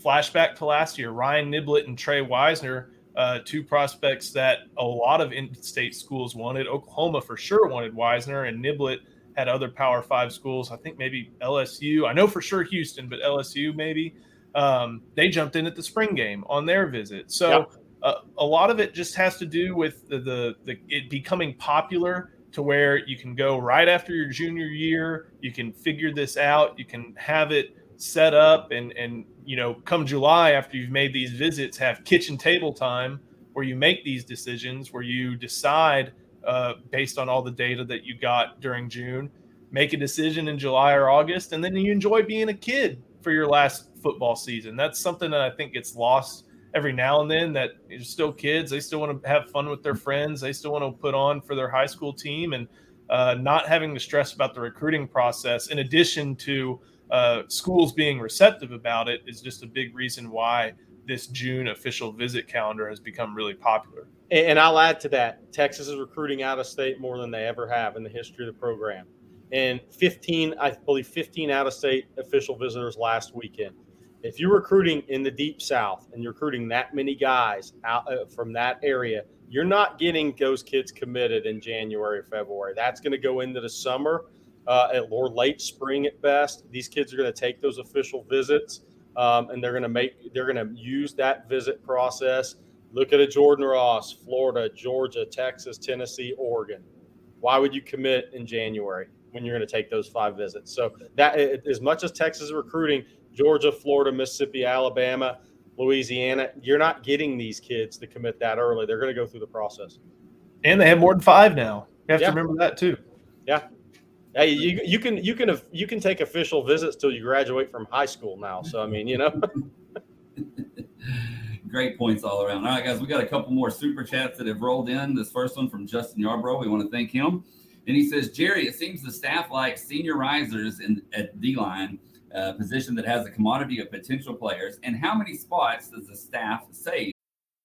Flashback to last year, Ryan Niblett and Trey Wisner, uh, two prospects that a lot of in-state schools wanted. Oklahoma for sure wanted Wisner, and Niblett had other Power Five schools. I think maybe L S U. I know for sure Houston, but L S U maybe. Um, they jumped in at the spring game on their visit. So yep. uh, a lot of it just has to do with the, the, the it becoming popular to where you can go right after your junior year. You can figure this out. You can have it set up and, and, you know, come July after you've made these visits, have kitchen table time where you make these decisions, where you decide uh, based on all the data that you got during June, make a decision in July or August, and then you enjoy being a kid for your last football season. That's something that I think gets lost every now and then, that you're still kids. They still want to have fun with their friends. They still want to put on for their high school team, and uh, not having to stress about the recruiting process in addition to uh, schools being receptive about it is just a big reason why this June official visit calendar has become really popular. And I'll add to that, Texas is recruiting out of state more than they ever have in the history of the program. And fifteen, I believe fifteen out of state official visitors last weekend. If you're recruiting in the Deep South and you're recruiting that many guys out from that area, you're not getting those kids committed in January or February. That's going to go into the summer uh, or late spring at best. These kids are going to take those official visits, um, and they're going to make they're going to use that visit process. Look at a Jordan Ross, Florida, Georgia, Texas, Tennessee, Oregon. Why would you commit in January when you're going to take those five visits? So that, as much as Texas is recruiting Georgia, Florida, Mississippi, Alabama, Louisiana, you're not getting these kids to commit that early. They're going to go through the process. And they have more than five now. You have yeah. to remember that too. Yeah. Hey, you, you can you can you can take official visits till you graduate from high school now. So I mean, you know. Great points all around. All right, guys, we got a couple more super chats that have rolled in. This first one from Justin Yarbrough. We want to thank him. And he says, Jerry, it seems the staff likes senior risers in at D-line, uh, position that has a commodity of potential players. And how many spots does the staff save?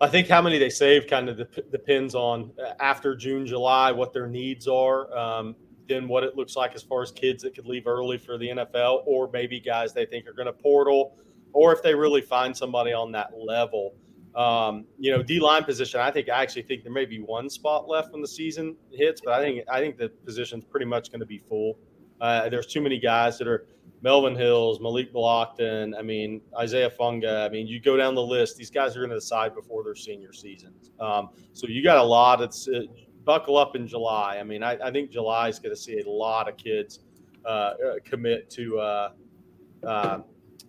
I think how many they save kind of dep- depends on uh, after June, July, what their needs are, um, then what it looks like as far as kids that could leave early for the N F L, or maybe guys they think are going to portal, or if they really find somebody on that level. Um, you know, D-line position, I think I actually think there may be one spot left when the season hits, but I think I think the position's pretty much going to be full. Uh, there's too many guys that are Melvin Hills, Malik Blockton, I mean, Isaiah Funga. I mean, you go down the list. These guys are going to decide before their senior seasons. Um, so you got a lot. It's uh, buckle up in July. I mean, I, I think July is going to see a lot of kids uh, commit to uh, uh,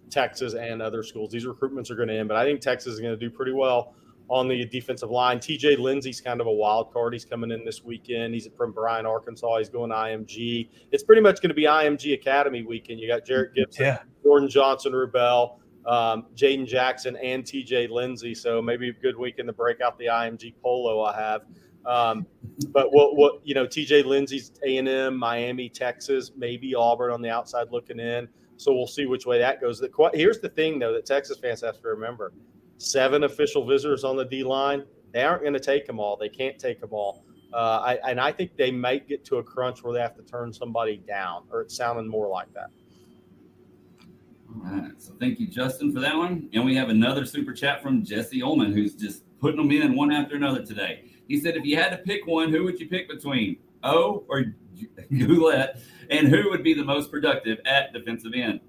Texas and other schools. These recruitments are going to end, but I think Texas is going to do pretty well on the defensive line. T J Lindsey's kind of a wild card. He's coming in this weekend. He's from Bryan, Arkansas. He's going to I M G. It's pretty much going to be I M G Academy weekend. You got Jarrett Gibson, yeah. Jordan Johnson, Rubel, um, Jaden Jackson, and T J Lindsey. So maybe a good weekend to break out the I M G polo I have. Um, but what, what you know, T J Lindsey's A and M, Miami, Texas, maybe Auburn on the outside looking in. So we'll see which way that goes. The, here's the thing, though, that Texas fans have to remember. Seven official visitors on the D-line. They aren't going to take them all. They can't take them all. Uh, I, and I think they might get to a crunch where they have to turn somebody down, or it's sounding more like that. All right. So thank you, Justin, for that one. And we have another super chat from Jesse Ullman, who's just putting them in one after another today. He said, if you had to pick one, who would you pick between O or Goulet, and who would be the most productive at defensive end?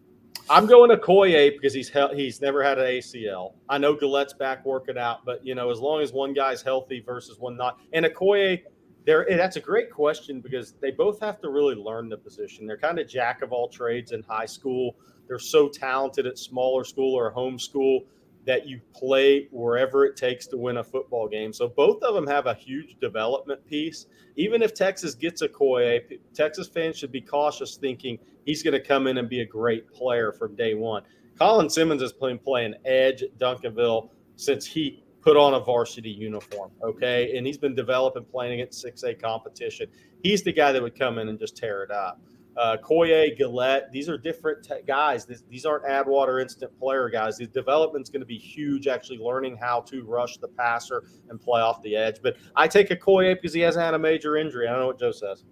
I'm going to Okoye because he's he's never had an A C L. I know Goulet's back working out, but, you know, as long as one guy's healthy versus one not. And Okoye, there that's a great question because they both have to really learn the position. They're kind of jack of all trades in high school. They're so talented at smaller school or home school that you play wherever it takes to win a football game. So both of them have a huge development piece. Even if Texas gets Okoye, Texas fans should be cautious thinking he's going to come in and be a great player from day one. Colin Simmons has been playing edge at Duncanville since he put on a varsity uniform, okay? And he's been developing, playing against six A competition. He's the guy that would come in and just tear it up. Uh, Okoye, Goulet, these are different te- guys. This, these aren't Adwater instant player guys. The development's going to be huge, actually learning how to rush the passer and play off the edge. But I take Okoye because he hasn't had a major injury. I don't know what Joe says.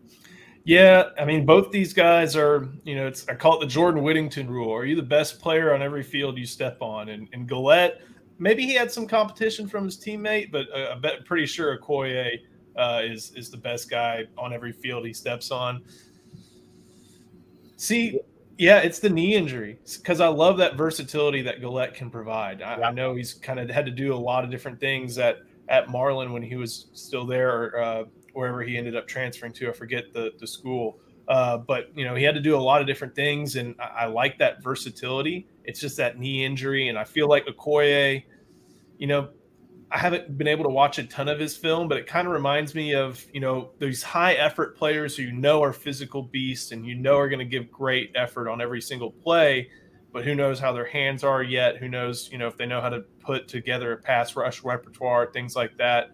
Yeah, I mean, both these guys are, you know, it's I call it the Jordan Whittington rule. Are you the best player on every field you step on? And, and Goulet, maybe he had some competition from his teammate, but uh, I bet pretty sure Okoye uh, is, is the best guy on every field he steps on. See, yeah, it's the knee injury because I love that versatility that Goulet can provide. I, yeah. I know he's kind of had to do a lot of different things at, at Marlin when he was still there or uh, wherever he ended up transferring to. I forget the, the school. Uh, but, you know, he had to do a lot of different things, and I, I like that versatility. It's just that knee injury, and I feel like Okoye, you know, I haven't been able to watch a ton of his film, but it kind of reminds me of, you know, these high effort players who, you know, are physical beasts and, you know, are going to give great effort on every single play, but who knows how their hands are yet? Who knows, you know, if they know how to put together a pass rush repertoire, things like that.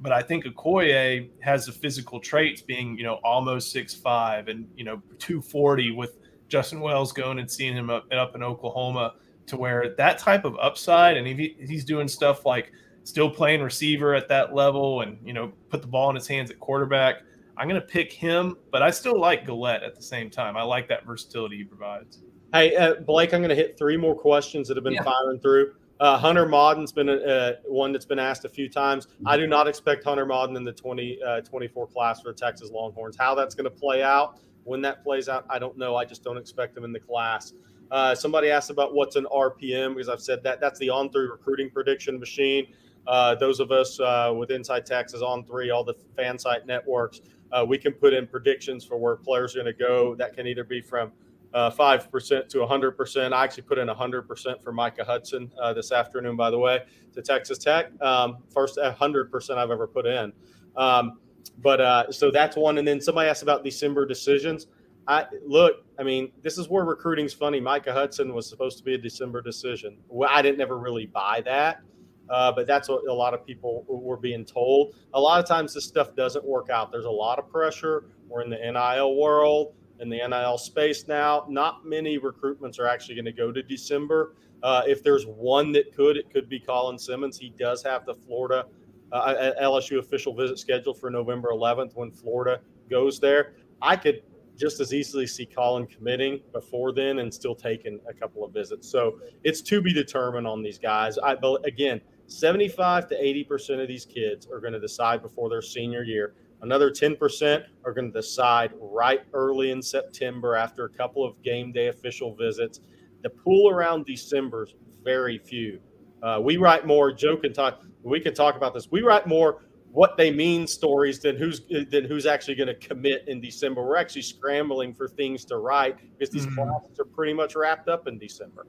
But I think Okoye has the physical traits being, you know, almost six five and, you know, two forty with Justin Wells going and seeing him up, up in Oklahoma to where that type of upside. And if he, he's doing stuff like, still playing receiver at that level and, you know, put the ball in his hands at quarterback. I'm going to pick him, but I still like Goulet at the same time. I like that versatility he provides. Hey, uh, Blake, I'm going to hit three more questions that have been yeah. firing through. Uh, Hunter Modden's been uh, one that's been asked a few times. I do not expect Hunter Modden in the twenty twenty-four class for Texas Longhorns. How that's going to play out, when that plays out, I don't know. I just don't expect him in the class. Uh, somebody asked about what's an R P M because I've said that. That's the on-through recruiting prediction machine. Uh, those of us uh, with Inside Texas, On three, all the fan site networks, uh, we can put in predictions for where players are going to go. That can either be from uh, five percent to one hundred percent. I actually put in one hundred percent for Micah Hudson uh, this afternoon, by the way, to Texas Tech. Um, first one hundred percent I've ever put in. Um, but uh, so that's one. And then somebody asked about December decisions. I look, I mean, this is where recruiting's funny. Micah Hudson was supposed to be a December decision. Well, I didn't ever really buy that. Uh, but that's what a lot of people were being told. A lot of times this stuff doesn't work out. There's a lot of pressure. We're in the N I L world, in the N I L space now. Not many recruitments are actually going to go to December. Uh, if there's one that could, it could be Colin Simmons. He does have the Florida uh, L S U official visit scheduled for November eleventh when Florida goes there. I could just as easily see Colin committing before then and still taking a couple of visits. So it's to be determined on these guys. I, but again, seventy-five to eighty percent of these kids are going to decide before their senior year. Another ten percent are going to decide right early in September after a couple of game day official visits. The pool around December is very few. Uh, we write more. Joe can talk. We can talk about this. We write more what they mean stories than who's than who's actually going to commit in December. We're actually scrambling for things to write because these mm-hmm. classes are pretty much wrapped up in December.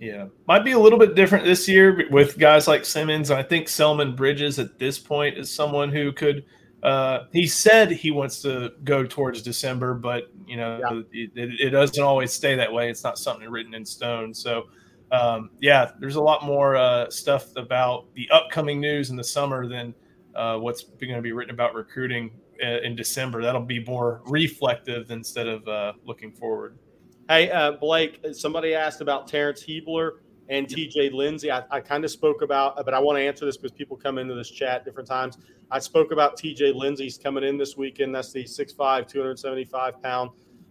Yeah, might be a little bit different this year with guys like Simmons. I think Selman Bridges at this point is someone who could uh, – he said he wants to go towards December, but, you know, yeah. it, it doesn't always stay that way. It's not something written in stone. So, um, yeah, there's a lot more uh, stuff about the upcoming news in the summer than uh, what's going to be written about recruiting in December. That'll be more reflective instead of uh, looking forward. Hey, uh, Blake, somebody asked about Terrence Hibler and T J Lindsey. I, I kind of spoke about, but I want to answer this because people come into this chat different times. I spoke about T J Lindsey's coming in this weekend. That's the six five, two seventy-five pound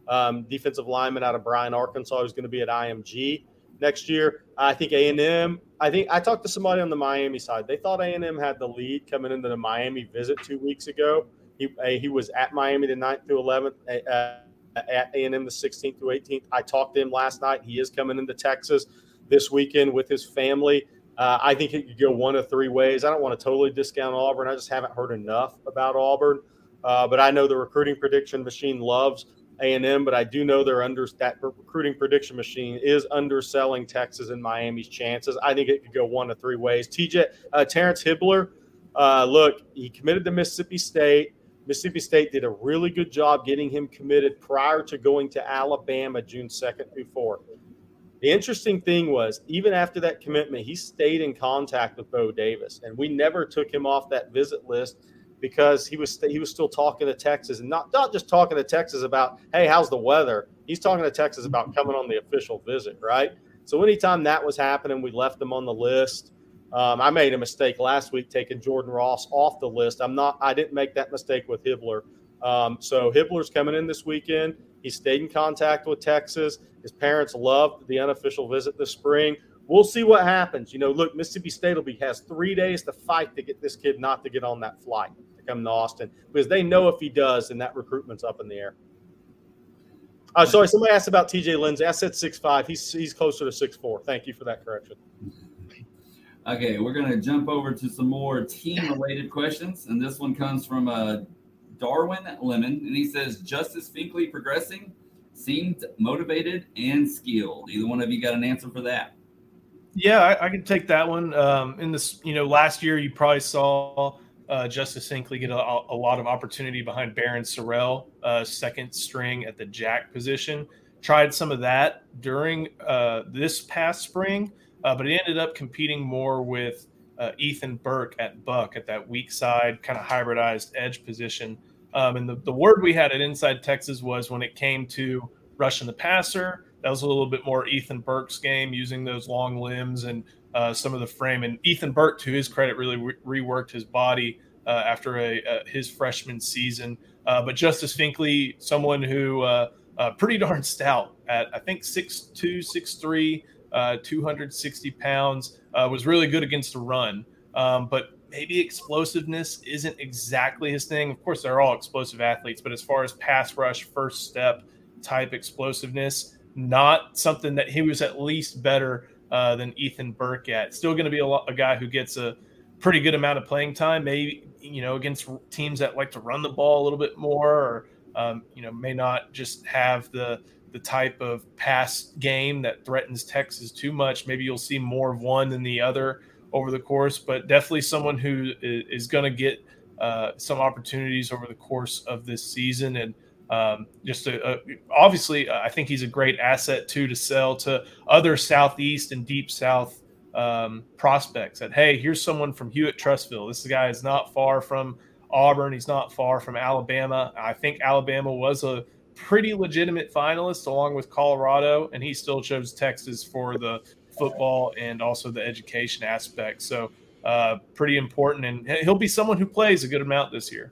um, defensive lineman out of Bryan, Arkansas, who's going to be at I M G next year. I think A and M – I think I talked to somebody on the Miami side. They thought A and M had the lead coming into the Miami visit two weeks ago. He he was at Miami the ninth through eleventh, uh, at A and M the sixteenth through eighteenth. I talked to him last night. He is coming into Texas this weekend with his family. Uh, I think it could go one of three ways. I don't want to totally discount Auburn. I just haven't heard enough about Auburn. Uh, but I know the recruiting prediction machine loves A and M, but I do know they're under that recruiting prediction machine is underselling Texas and Miami's chances. I think it could go one of three ways. T J uh, Terrence Hibler, uh, look, he committed to Mississippi State. Mississippi State did a really good job getting him committed prior to going to Alabama June second through fourth. The interesting thing was, even after that commitment, he stayed in contact with Bo Davis, and we never took him off that visit list because he was st- he was still talking to Texas, and not, not just talking to Texas about, hey, how's the weather? He's talking to Texas about coming on the official visit, right? So anytime that was happening, we left him on the list. Um, I made a mistake last week taking Jordan Ross off the list. I'm not. I didn't make that mistake with Hibler. Um, so Hibler's coming in this weekend. He stayed in contact with Texas. His parents loved the unofficial visit this spring. We'll see what happens. You know, look, Mississippi State will be has three days to fight to get this kid not to get on that flight to come to Austin, because they know if he does, then that recruitment's up in the air. Uh, sorry, somebody asked about T J Lindsay. I said six five. He's he's closer to six four. Thank you for that correction. Okay, we're going to jump over to some more team-related questions, and this one comes from uh, Darwin Lemon, and he says, Justice Finkley progressing, seemed motivated and skilled. Either one of you got an answer for that? Yeah, I, I can take that one. Um, in this, you know, last year you probably saw uh, Justice Finkley get a, a lot of opportunity behind Baron Sorrell, uh, second string at the jack position. Tried some of that during uh, this past spring. Uh, but he ended up competing more with uh, Ethan Burke at Buck at that weak side, kind of hybridized edge position. Um, and the, the word we had at Inside Texas was when it came to rushing the passer, that was a little bit more Ethan Burke's game, using those long limbs and uh, some of the frame. And Ethan Burke, to his credit, really re- reworked his body uh, after a, uh, his freshman season. Uh, but Justice Finkley, someone who uh, uh, pretty darn stout at, I think, six two, six three, Uh, two hundred sixty pounds, uh, was really good against the run, um, but maybe explosiveness isn't exactly his thing. Of course, they're all explosive athletes, but as far as pass rush, first step type explosiveness, not something that he was at least better uh, than Ethan Burke at. Still going to be a, lot, a guy who gets a pretty good amount of playing time, maybe, you know, against teams that like to run the ball a little bit more, or, um, you know, may not just have the the type of pass game that threatens Texas too much. Maybe you'll see more of one than the other over the course, but definitely someone who is going to get uh, some opportunities over the course of this season. And um, just a, a, obviously I think he's a great asset too, to sell to other Southeast and Deep South um, prospects that, hey, here's someone from Hewitt Trustville. This guy is not far from Auburn. He's not far from Alabama. I think Alabama was a pretty legitimate finalist along with Colorado, and he still chose Texas for the football and also the education aspect. So uh, pretty important. And he'll be someone who plays a good amount this year.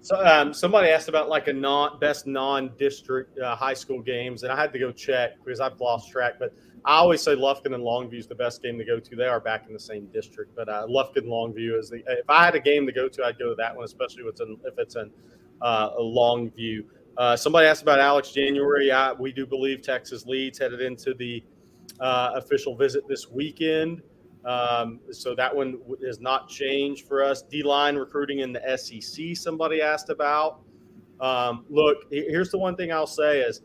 So um, somebody asked about like a non best non-district uh, high school games. And I had to go check because I've lost track, but I always say Lufkin and Longview is the best game to go to. They are back in the same district, but uh, Lufkin Longview is the, if I had a game to go to, I'd go to that one, especially if it's in, if it's in uh, Longview. Uh, somebody asked about Alex January. I, we do believe Texas leads headed into the uh, official visit this weekend. Um, so that one has not changed for us. D-line recruiting in the S E C, somebody asked about. Um, look, here's the one thing I'll say is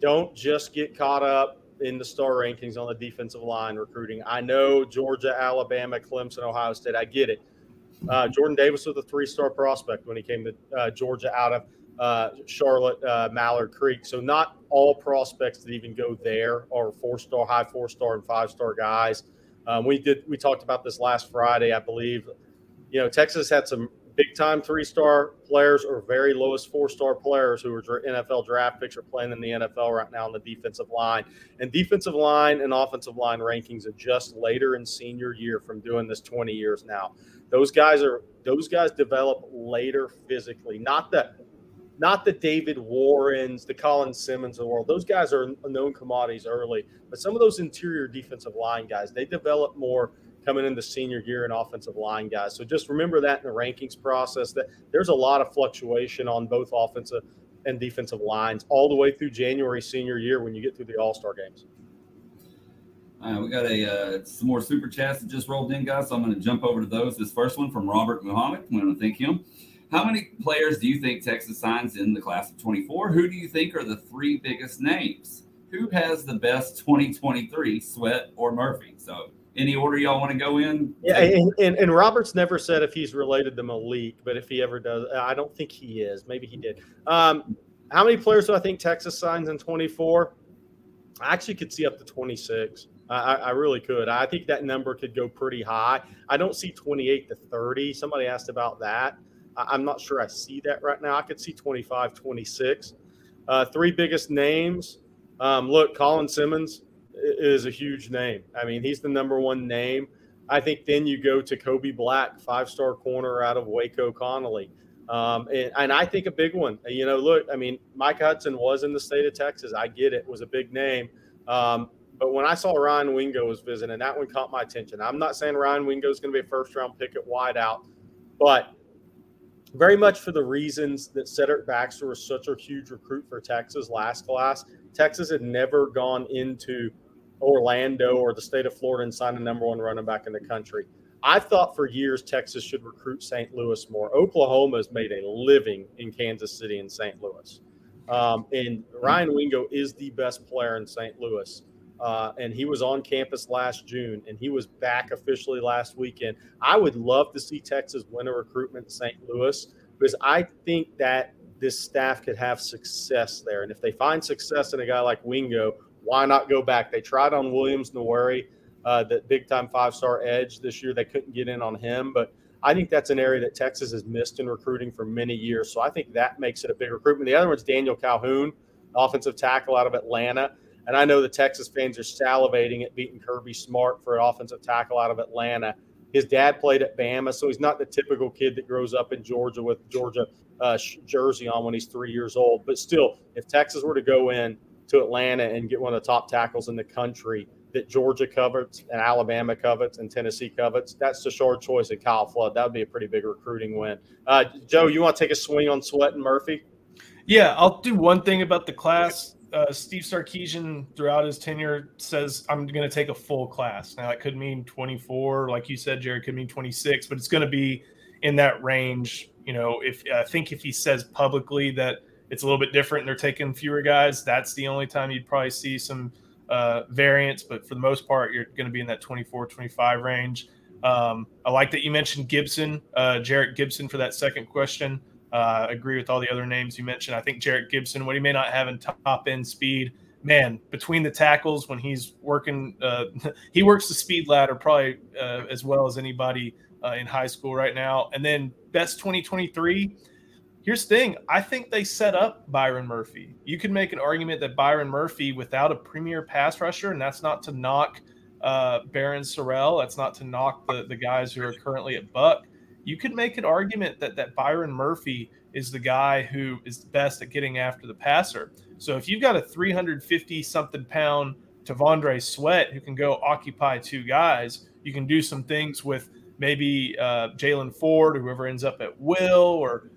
don't just get caught up in the star rankings on the defensive line recruiting. I know Georgia, Alabama, Clemson, Ohio State. I get it. Uh, Jordan Davis was a three-star prospect when he came to uh, Georgia out of Uh, Charlotte, uh, Mallard Creek. So not all prospects that even go there are four-star, high four-star and five-star guys. Um, we did. We talked about this last Friday, I believe. You know, Texas had some big-time three-star players or very lowest four-star players who were N F L draft picks or playing in the N F L right now on the defensive line. And defensive line and offensive line rankings adjust later in senior year from doing this twenty years now. Those guys are those guys develop later physically. Not that not the David Warrens, the Colin Simmons of the world. Those guys are known commodities early. But some of those interior defensive line guys, they develop more coming into senior year and offensive line guys. So just remember that in the rankings process, that there's a lot of fluctuation on both offensive and defensive lines all the way through January senior year when you get through the All-Star games. All right, we got a uh, some more super chats that just rolled in, guys, so I'm going to jump over to those. This first one from Robert Muhammad. We want to thank him. How many players do you think Texas signs in the class of twenty-four? Who do you think are the three biggest names? Who has the best twenty twenty-three, Sweat or Murphy? So any order y'all want to go in? Yeah, and, and, and Robert's never said if he's related to Malik, but if he ever does, I don't think he is. Maybe he did. Um, how many players do I think Texas signs in twenty-four? I actually could see up to twenty-six. I, I really could. I think that number could go pretty high. I don't see twenty-eight to thirty. Somebody asked about that. I, I'm not sure I see that right now. I could see twenty-five, twenty-six. Uh, three biggest names. Um, look, Colin Simmons is a huge name. I mean, he's the number one name. I think then you go to Kobe Black, five-star corner out of Waco Connolly. Um, and, and I think a big one. You know, look, I mean, Micah Hudson was in the state of Texas. I get it. Was a big name. Um, But when I saw Ryan Wingo was visiting, that one caught my attention. I'm not saying Ryan Wingo is going to be a first-round pick at wideout, but very much for the reasons that Cedric Baxter was such a huge recruit for Texas last class. Texas had never gone into Orlando or the state of Florida and signed a number one running back in the country. I thought for years Texas should recruit Saint Louis more. Oklahoma has made a living in Kansas City and Saint Louis. Um, and Ryan Wingo is the best player in Saint Louis. Uh, and he was on campus last June, and he was back officially last weekend. I would love to see Texas win a recruitment in Saint Louis because I think that this staff could have success there. And if they find success in a guy like Wingo, why not go back? They tried on Williams Nwori, uh, the big-time five-star edge this year. They couldn't get in on him. But I think that's an area that Texas has missed in recruiting for many years. So I think that makes it a big recruitment. The other one's Daniel Calhoun, offensive tackle out of Atlanta. And I know the Texas fans are salivating at beating Kirby Smart for an offensive tackle out of Atlanta. His dad played at Bama, so he's not the typical kid that grows up in Georgia with Georgia uh, jersey on when he's three years old. But still, if Texas were to go in to Atlanta and get one of the top tackles in the country that Georgia covets and Alabama covets and Tennessee covets, that's the short choice of Kyle Flood. That would be a pretty big recruiting win. Uh, Joe, you want to take a swing on Sweat and Murphy? Yeah, I'll do one thing about the class. Uh, Steve Sarkisian throughout his tenure says, I'm going to take a full class. Now, that could mean twenty-four. Like you said, Jared, could mean twenty-six, but it's going to be in that range. You know, if I think if he says publicly that it's a little bit different and they're taking fewer guys, that's the only time you'd probably see some uh, variance. But for the most part, you're going to be in that twenty-four, twenty-five range. Um, I like that you mentioned Gibson, uh, Jarrett Gibson for that second question. Uh, agree with all the other names you mentioned. I think Jarrett Gibson, what he may not have in top end speed, man, between the tackles when he's working, uh, he works the speed ladder probably uh, as well as anybody uh, in high school right now. And then best twenty twenty-three. Here's the thing. I think they set up Byron Murphy. You could make an argument that Byron Murphy without a premier pass rusher, and that's not to knock uh, Baron Sorrell. That's not to knock the, the guys who are currently at Buck. You could make an argument that, that Byron Murphy is the guy who is the best at getting after the passer. So if you've got a three hundred fifty-something pound Tavondre Sweat who can go occupy two guys, you can do some things with maybe uh, Jalen Ford, whoever ends up at will, or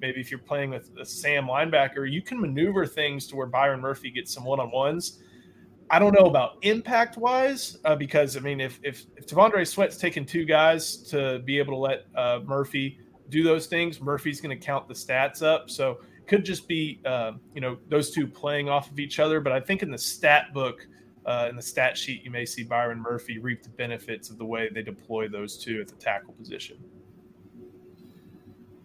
maybe if you're playing with a Sam linebacker, you can maneuver things to where Byron Murphy gets some one-on-ones. I don't know about impact-wise uh, because, I mean, if, if if Tavondre Sweat's taking two guys to be able to let uh, Murphy do those things, Murphy's going to count the stats up. So it could just be, uh, you know, those two playing off of each other. But I think in the stat book, uh, in the stat sheet, you may see Byron Murphy reap the benefits of the way they deploy those two at the tackle position.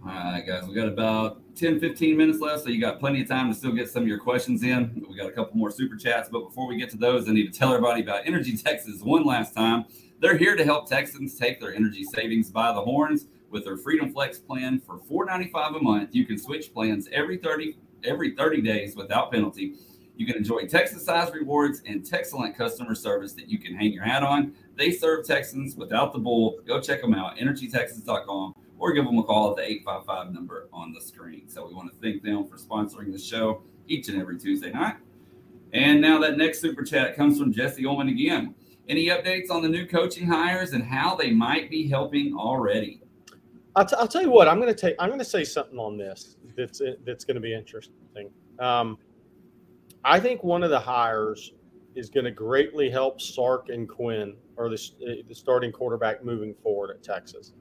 All right, guys, we got about ten, fifteen minutes left, so you got plenty of time to still get some of your questions in. We got a couple more super chats, but before we get to those, I need to tell everybody about Energy Texas one last time. They're here to help Texans take their energy savings by the horns with their Freedom Flex plan for four dollars and ninety-five cents a month. You can switch plans every thirty every thirty days without penalty. You can enjoy Texas-sized rewards and excellent customer service that you can hang your hat on. They serve Texans without the bull. Go check them out, energy texas dot com. or give them a call at the eight five five number on the screen. So we want to thank them for sponsoring the show each and every Tuesday night. And now that next super chat comes from Jesse Ullman again. Any updates on the new coaching hires and how they might be helping already? I'll, t- I'll tell you what, I'm going to take, I'm going to say something on this that's that's going to be interesting. Um, I think one of the hires is going to greatly help Sark and Quinn, or the, the starting quarterback moving forward at Texas.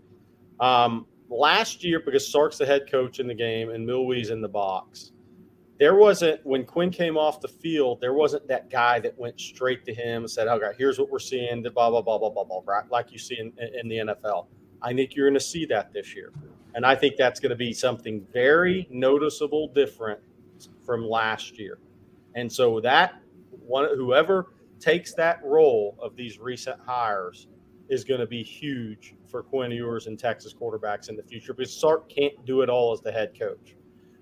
Um, last year, because Sark's the head coach in the game and Milwey's in the box, there wasn't, when Quinn came off the field, there wasn't that guy that went straight to him and said, okay, here's what we're seeing, blah, blah, blah, blah, blah, blah, right? Like you see in, in the N F L. I think you're going to see that this year. And I think that's going to be something very noticeable different from last year. And so that one, whoever takes that role of these recent hires is going to be huge for Quinn Ewers and Texas quarterbacks in the future, because Sark can't do it all as the head coach.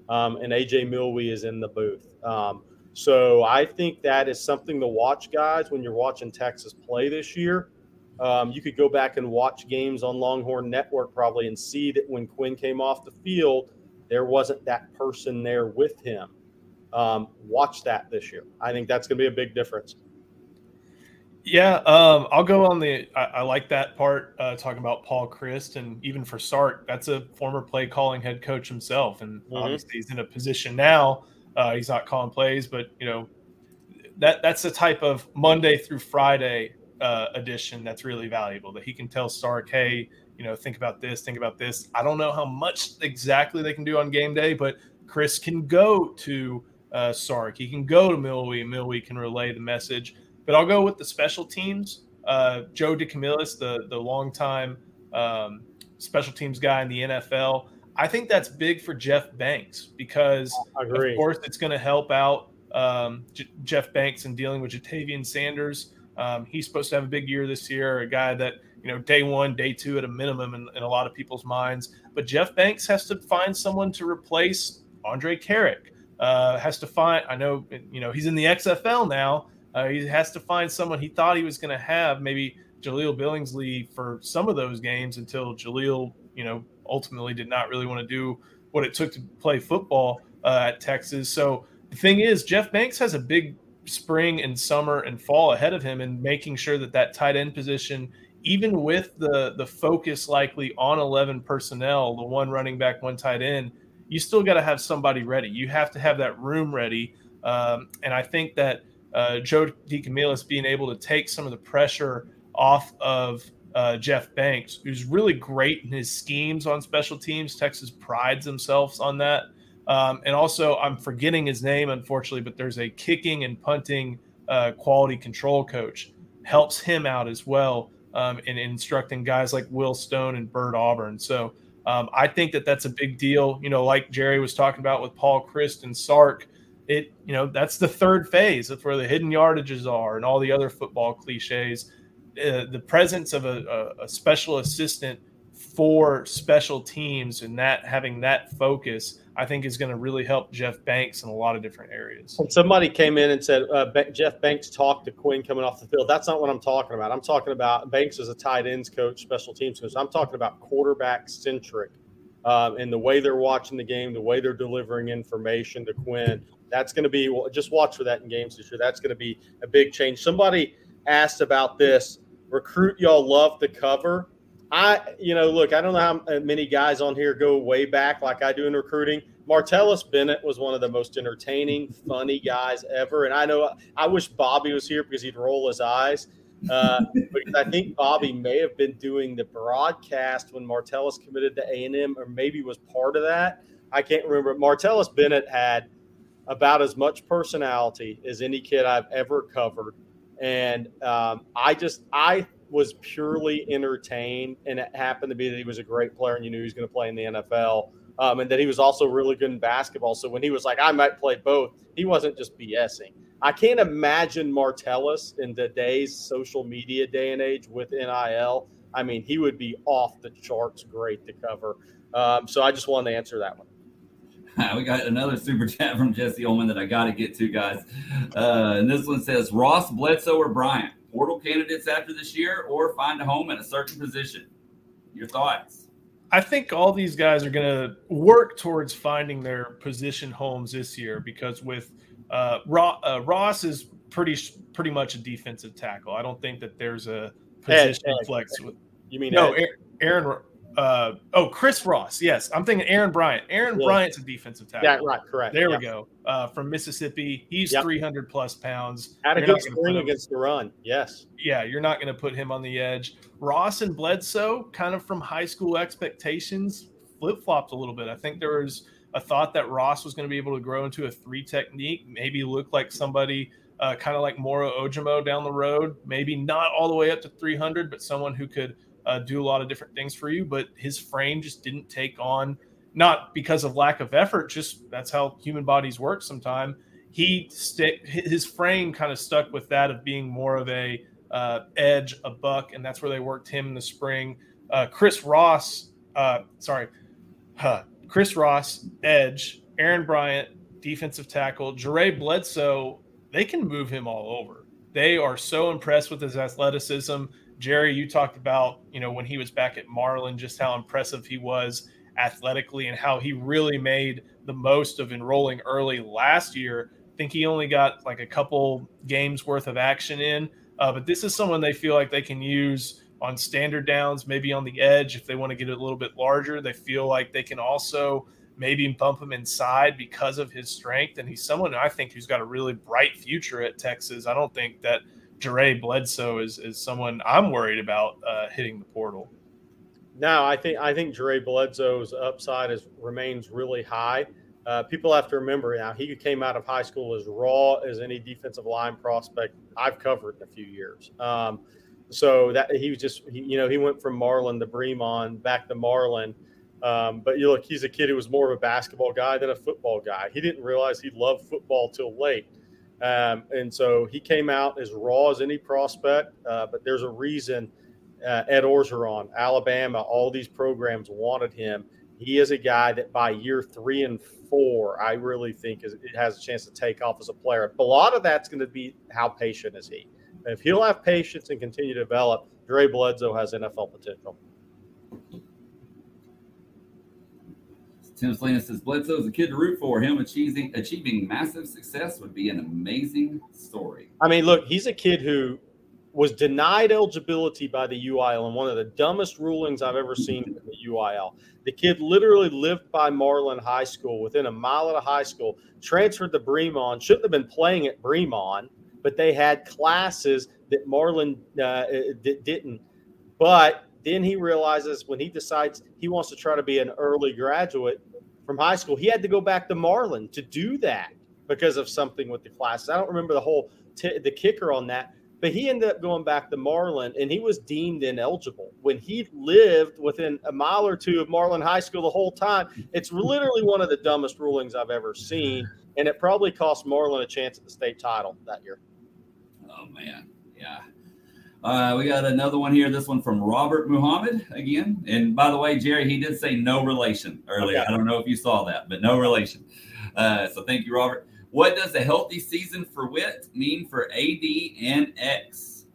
Um, and A J Milwee is in the booth. Um, so I think that is something to watch, guys, when you're watching Texas play this year. Um, you could go back and watch games on Longhorn Network probably and see that when Quinn came off the field, there wasn't that person there with him. Um, watch that this year. I think that's going to be a big difference. Yeah, um, I'll go on the I, – I like that part, uh, talking about Paul Chryst, and even for Sark, that's a former play-calling head coach himself, and mm-hmm. obviously he's in a position now. Uh, he's not calling plays, but, you know, that that's the type of Monday through Friday uh, edition that's really valuable, that he can tell Sark, hey, you know, think about this, think about this. I don't know how much exactly they can do on game day, but Chris can go to uh, Sark. He can go to Milwee, and Milwee can relay the message. But I'll go with the special teams. Uh, Joe DeCamillis, the the longtime um, special teams guy in the N F L, I think that's big for Jeff Banks because, of course, it's going to help out um, J- Jeff Banks in dealing with Jatavian Sanders. Um, he's supposed to have a big year this year, a guy that, you know, day one, day two at a minimum in, in a lot of people's minds. But Jeff Banks has to find someone to replace Andre Carrick. Uh, has to find – I know, you know, he's in the X F L now. Uh, he has to find someone. He thought he was going to have maybe Jaleel Billingsley for some of those games until Jaleel, you know, ultimately did not really want to do what it took to play football uh, at Texas. So the thing is, Jeff Banks has a big spring and summer and fall ahead of him in making sure that that tight end position, even with the the focus likely on eleven personnel, the one running back, one tight end, you still got to have somebody ready. You have to have that room ready. Um, and I think that, Uh, Joe DeCamillis being able to take some of the pressure off of uh, Jeff Banks, who's really great in his schemes on special teams. Texas prides themselves on that. Um, and also, I'm forgetting his name, unfortunately, but there's a kicking and punting uh, quality control coach. Helps him out as well um, in, in instructing guys like Will Stone and Bert Auburn. So um, I think that that's a big deal. You know, like Jerry was talking about with Paul Chryst and Sark, It, you know, that's the third phase. That's where the hidden yardages are and all the other football cliches. Uh, the presence of a, a, a special assistant for special teams and that having that focus, I think, is going to really help Jeff Banks in a lot of different areas. And somebody came in and said, uh, B- Jeff Banks talked to Quinn coming off the field. That's not what I'm talking about. I'm talking about Banks as a tight ends coach, special teams coach. I'm talking about quarterback centric um, and the way they're watching the game, the way they're delivering information to Quinn. That's going to be – just watch for that in games this year. That's going to be a big change. Somebody asked about this. Recruit y'all love to cover. I – you know, look, I don't know how many guys on here go way back like I do in recruiting. Martellus Bennett was one of the most entertaining, funny guys ever. And I know – I wish Bobby was here because he'd roll his eyes. Uh, because I think Bobby may have been doing the broadcast when Martellus committed to A and M, or maybe was part of that. I can't remember. Martellus Bennett had – about as much personality as any kid I've ever covered. And um, I just, I was purely entertained, and it happened to be that he was a great player and you knew he was going to play in the N F L, um, and that he was also really good in basketball. So when he was like, I might play both, he wasn't just BSing. I can't imagine Martellus in today's social media day and age with N I L. I mean, he would be off the charts great to cover. Um, so I just wanted to answer that one. We got another super chat from Jesse Ullman that I got to get to, guys. Uh, and this one says, Ross, Bledsoe, or Bryant, portal candidates after this year, or find a home at a certain position? Your thoughts? I think all these guys are going to work towards finding their position homes this year, because with uh, Ross, uh, Ross is pretty pretty much a defensive tackle. I don't think that there's a position Ed, Ed, flex. With, you mean no, Ed. Aaron? Uh, oh, Chris Ross. Yes, I'm thinking Aaron Bryant. Aaron yeah. Bryant's a defensive tackle. Yeah, right, correct. There yeah. we go. Uh, from Mississippi, he's yep. three hundred plus pounds. Had a good spring against the run. Yes. Yeah, you're not going to put him on the edge. Ross and Bledsoe, kind of from high school expectations, flip-flopped a little bit. I think there was a thought that Ross was going to be able to grow into a three technique, maybe look like somebody uh, kind of like Moro Ojimo down the road, maybe not all the way up to three hundred, but someone who could uh, do a lot of different things for you. But his frame just didn't take on, not because of lack of effort, just that's how human bodies work sometimes. He stick his frame kind of stuck with that of being more of a uh, edge, a buck, and that's where they worked him in the spring. Uh, Chris Ross, uh, sorry, huh, Chris Ross, edge, Aaron Bryant, defensive tackle, Jerray Bledsoe, they can move him all over. They are so impressed with his athleticism. Jerry, you talked about, you know, when he was back at Marlin, just how impressive he was athletically and how he really made the most of enrolling early last year. I think he only got like a couple games worth of action in, uh, but this is someone they feel like they can use on standard downs, maybe on the edge if they want to get a little bit larger. They feel like they can also maybe bump him inside because of his strength, and he's someone I think who's got a really bright future at Texas. I don't think that Jerray Bledsoe is, is someone I'm worried about uh, hitting the portal. No, I think I think Jerray Bledsoe's upside is remains really high. Uh, people have to remember now, he came out of high school as raw as any defensive line prospect I've covered in a few years. Um, so that he was just, he, you know, he went from Marlin to Bremon, back to Marlin. Um, but you look, he's a kid who was more of a basketball guy than a football guy. He didn't realize he loved football till late. Um, and so he came out as raw as any prospect, uh, but there's a reason uh, Ed Orgeron, Alabama, all these programs wanted him. He is a guy that by year three and four, I really think is, it has a chance to take off as a player. But a lot of that's going to be how patient is he. If he'll have patience and continue to develop, Jerray Bledsoe has N F L potential. Tim Salinas says, Bledsoe is a kid to root for. Him achieving, achieving massive success would be an amazing story. I mean, look, he's a kid who was denied eligibility by the U I L in one of the dumbest rulings I've ever seen in the U I L. The kid literally lived by Marlin High School, within a mile of the high school, transferred to Bremon, shouldn't have been playing at Bremon, but they had classes that Marlin uh, didn't. But then he realizes when he decides he wants to try to be an early graduate from high school, he had to go back to Marlin to do that because of something with the classes. I don't remember the whole t- the kicker on that, but he ended up going back to Marlin, and he was deemed ineligible when he lived within a mile or two of Marlin High School the whole time. It's literally one of the dumbest rulings I've ever seen, and it probably cost Marlin a chance at the state title that year. Oh, man. Yeah. Uh, we got another one here, this one from Robert Muhammad again. And by the way, Jerry, he did say no relation earlier. Okay. I don't know if you saw that, but no relation. Uh, so thank you, Robert. What does a healthy season for Witt mean for A D and X?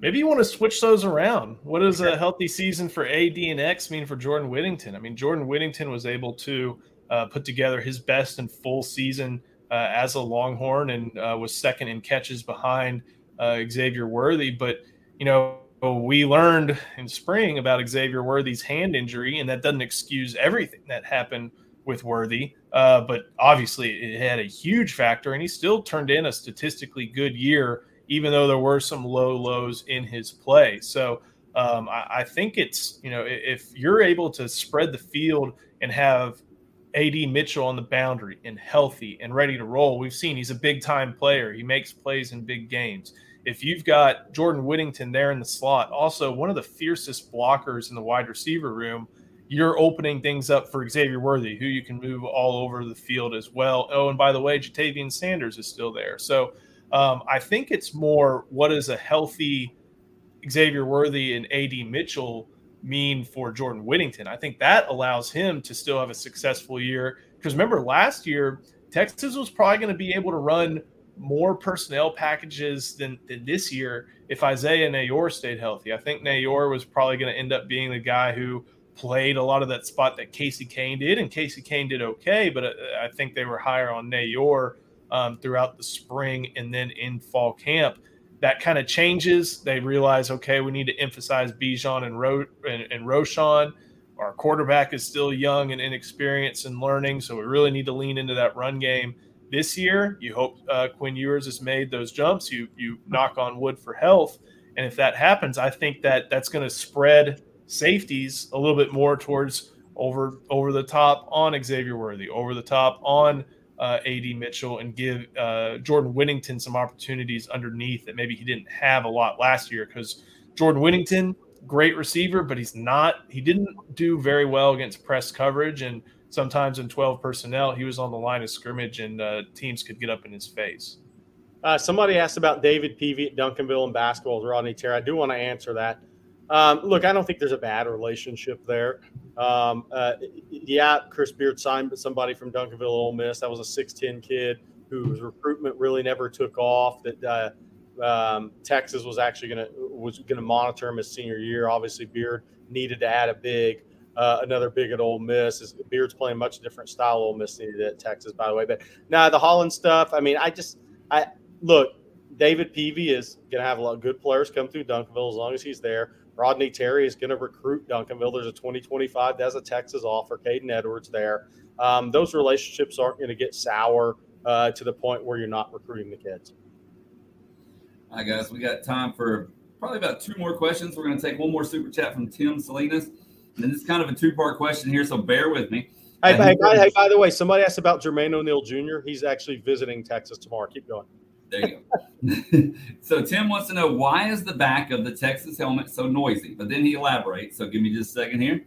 Maybe you want to switch those around. What does okay. a healthy season for A D and X mean for Jordan Whittington? I mean, Jordan Whittington was able to uh, put together his best and full season uh, as a Longhorn, and uh, was second in catches behind Uh, Xavier Worthy. But, you know, we learned in spring about Xavier Worthy's hand injury, and that doesn't excuse everything that happened with Worthy. Uh, but obviously it had a huge factor, and he still turned in a statistically good year, even though there were some low lows in his play. So um, I, I think it's, you know, if you're able to spread the field and have A D Mitchell on the boundary and healthy and ready to roll. We've seen he's a big-time player. He makes plays in big games. If you've got Jordan Whittington there in the slot, also one of the fiercest blockers in the wide receiver room, you're opening things up for Xavier Worthy, who you can move all over the field as well. Oh, and by the way, Jatavian Sanders is still there. So um, I think it's more, what is a healthy Xavier Worthy and A D Mitchell mean for Jordan Whittington? I think that allows him to still have a successful year, because remember last year Texas was probably going to be able to run more personnel packages than, than this year if Isaiah Nayor stayed healthy. I think Nayor was probably going to end up being the guy who played a lot of that spot that Casey Kane did, and Casey Kane did okay, but I think they were higher on Nayor um, throughout the spring and then in fall camp. That kind of changes. They realize, okay, we need to emphasize Bijan and, Ro- and, and Roschon. Our quarterback is still young and inexperienced and learning, so we really need to lean into that run game this year. You hope uh, Quinn Ewers has made those jumps. You you knock on wood for health, and if that happens, I think that that's going to spread safeties a little bit more towards over over the top on Xavier Worthy, over the top on uh, A D Mitchell, and give uh, Jordan Whittington some opportunities underneath that maybe he didn't have a lot last year, because Jordan Whittington, great receiver, but he's not, he didn't do very well against press coverage. And sometimes in twelve personnel, he was on the line of scrimmage and uh, teams could get up in his face. Uh, somebody asked about David Peavy at Duncanville and basketball, Rodney Terry. I do want to answer that. Um, look, I don't think there's a bad relationship there. Um, uh, yeah, Chris Beard signed somebody from Duncanville at Ole Miss. That was a six ten kid whose recruitment really never took off. That, uh, Um, Texas was actually going to was going to monitor him his senior year. Obviously, Beard needed to add a big, uh, another big at Ole Miss. Is Beard's playing much different style Ole Miss needed at Texas, by the way. But now nah, the Holland stuff. I mean, I just I look. David Peavy is going to have a lot of good players come through Duncanville as long as he's there. Rodney Terry is going to recruit Duncanville. There's a twenty twenty-five that's a Texas offer. Caden Edwards there. Um, those relationships aren't going to get sour uh, to the point where you're not recruiting the kids. Hi, guys. We got time for probably about two more questions. We're going to take one more super chat from Tim Salinas. And this is kind of a two-part question here, so bear with me. Hey, hey, by, hey by the way, somebody asked about Jermaine O'Neal Junior He's actually visiting Texas tomorrow. Keep going. There you go. So Tim wants to know, why is the back of the Texas helmet so noisy? But then he elaborates, so give me just a second here.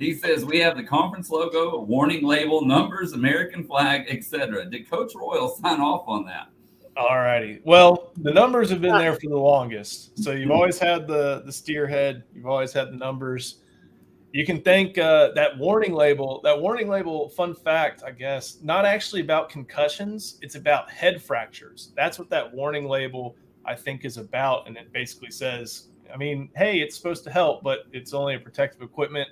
He says, we have the conference logo, a warning label, numbers, American flag, et cetera. Did Coach Royal sign off on that? All righty. Well, the numbers have been there for the longest. So you've always had the, the steer head. You've always had the numbers. You can thank uh, that warning label. That warning label, fun fact, I guess, not actually about concussions. It's about head fractures. That's what that warning label, I think, is about. And it basically says, I mean, hey, it's supposed to help, but it's only a protective equipment.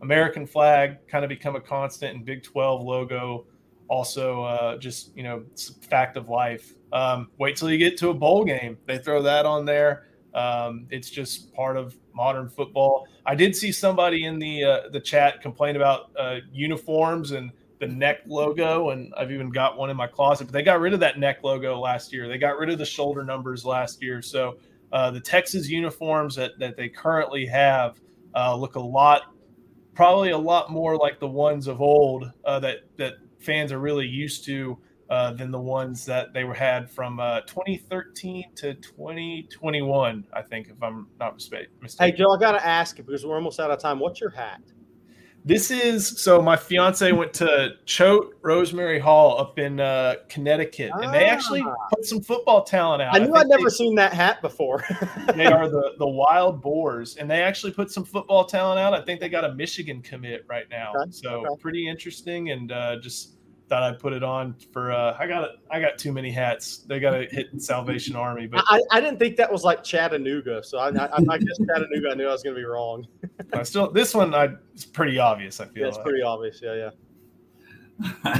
American flag kind of become a constant, and Big twelve logo. Also, uh, just, you know, fact of life. Um, wait till you get to a bowl game. They throw that on there. Um, it's just part of modern football. I did see somebody in the uh, the chat complain about uh, uniforms and the neck logo, and I've even got one in my closet. But they got rid of that neck logo last year. They got rid of the shoulder numbers last year. So uh, the Texas uniforms that, that they currently have uh, look a lot, probably a lot more like the ones of old uh, that that fans are really used to. Uh, than the ones that they were had from uh, twenty thirteen to twenty twenty-one, I think, if I'm not mistaken. Hey, Joe, I got to ask you because we're almost out of time. What's your hat? This is – so my fiance went to Choate Rosemary Hall up in uh, Connecticut, ah. and they actually put some football talent out. I knew I I'd never they, seen that hat before. They are the, the Wild Boars, and they actually put some football talent out. I think they got a Michigan commit right now. Okay. So okay. Pretty interesting, and uh, just – thought I put it on for uh I got I got too many hats. They got to hit Salvation Army, but I, I didn't think that was like Chattanooga, so I I, I guess Chattanooga I knew I was gonna be wrong. I still this one I it's pretty obvious I feel. Yeah, it's like. Pretty obvious, yeah,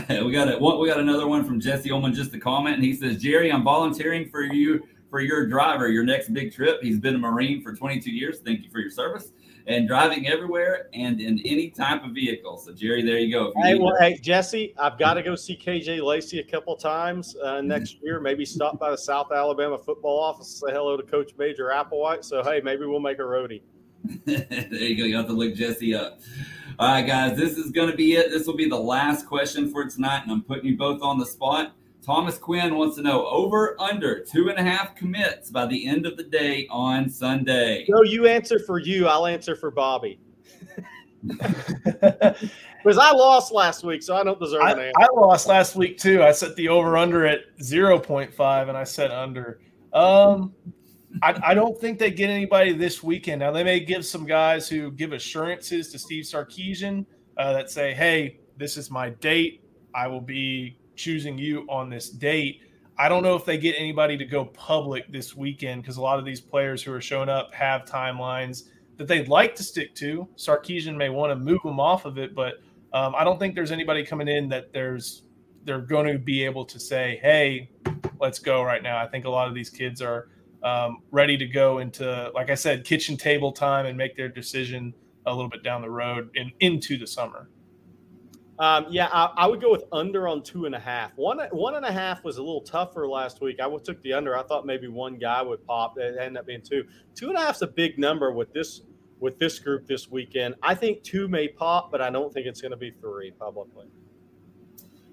yeah. we got it. What we got another one from Jesse Ullman, just a comment, and he says, Jerry, I'm volunteering for you for your driver your next big trip. He's been a Marine for twenty-two years. Thank you for your service. And driving everywhere and in any type of vehicle. So, Jerry, there you go. Hey, well, hey, Jesse, I've got to go see K J Lacey a couple times uh, next year. Maybe stop by the South Alabama football office, say hello to Coach Major Applewhite. So, hey, maybe we'll make a roadie. There you go. You have to look Jesse up. All right, guys, this is going to be it. This will be the last question for tonight, and I'm putting you both on the spot. Thomas Quinn wants to know, over, under, two and a half commits by the end of the day on Sunday. No, you answer for you. I'll answer for Bobby. Because I lost last week, so I don't deserve I, an answer. I lost last week, too. I set the over-under at zero point five, and I said under. Um, I, I don't think they get anybody this weekend. Now, they may give some guys who give assurances to Steve Sarkisian uh, that say, hey, this is my date. I will be – choosing you on this date. I don't know if they get anybody to go public this weekend because a lot of these players who are showing up have timelines. that they'd like to stick to. Sarkisian may want to move them off of it, but um, I don't think there's anybody coming in that there's they're going to be able to say, hey, let's go right now. I think a lot of these kids are um, ready to go into, like I said, kitchen table time and make their decision a little bit down the road and into the summer. Um, yeah, I, I would go with under on two and a half. One, one and a half was a little tougher last week. I took the under. I thought maybe one guy would pop. It ended up being two. Two and a half is a big number with this with this group this weekend. I think two may pop, but I don't think it's going to be three publicly.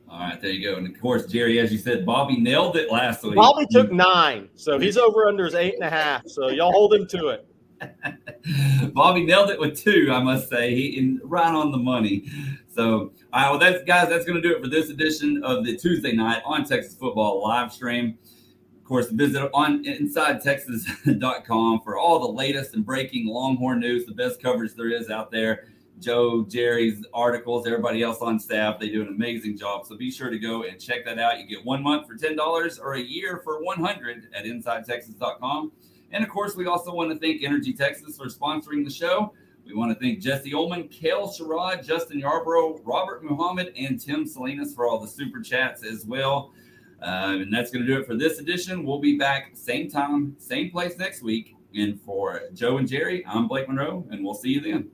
All right, there you go. And, of course, Jerry, as you said, Bobby nailed it last week. Bobby took nine, so he's over under his eight and a half. So y'all hold him to it. Bobby nailed it with two, I must say. He and right on the money. So, all right, well, that's, guys, that's going to do it for this edition of the Tuesday night on Texas Football live stream. Of course, visit on inside texas dot com for all the latest and breaking Longhorn news, the best coverage there is out there. Joe, Jerry's articles, everybody else on staff, they do an amazing job. So be sure to go and check that out. You get one month for ten dollars or a year for one hundred dollars at inside texas dot com. And, of course, we also want to thank Energy Texas for sponsoring the show. We want to thank Jesse Ullman, Kale Sherrod, Justin Yarbrough, Robert Muhammad, and Tim Salinas for all the super chats as well. Uh, and that's going to do it for this edition. We'll be back same time, same place next week. And for Joe and Jerry, I'm Blake Monroe, and we'll see you then.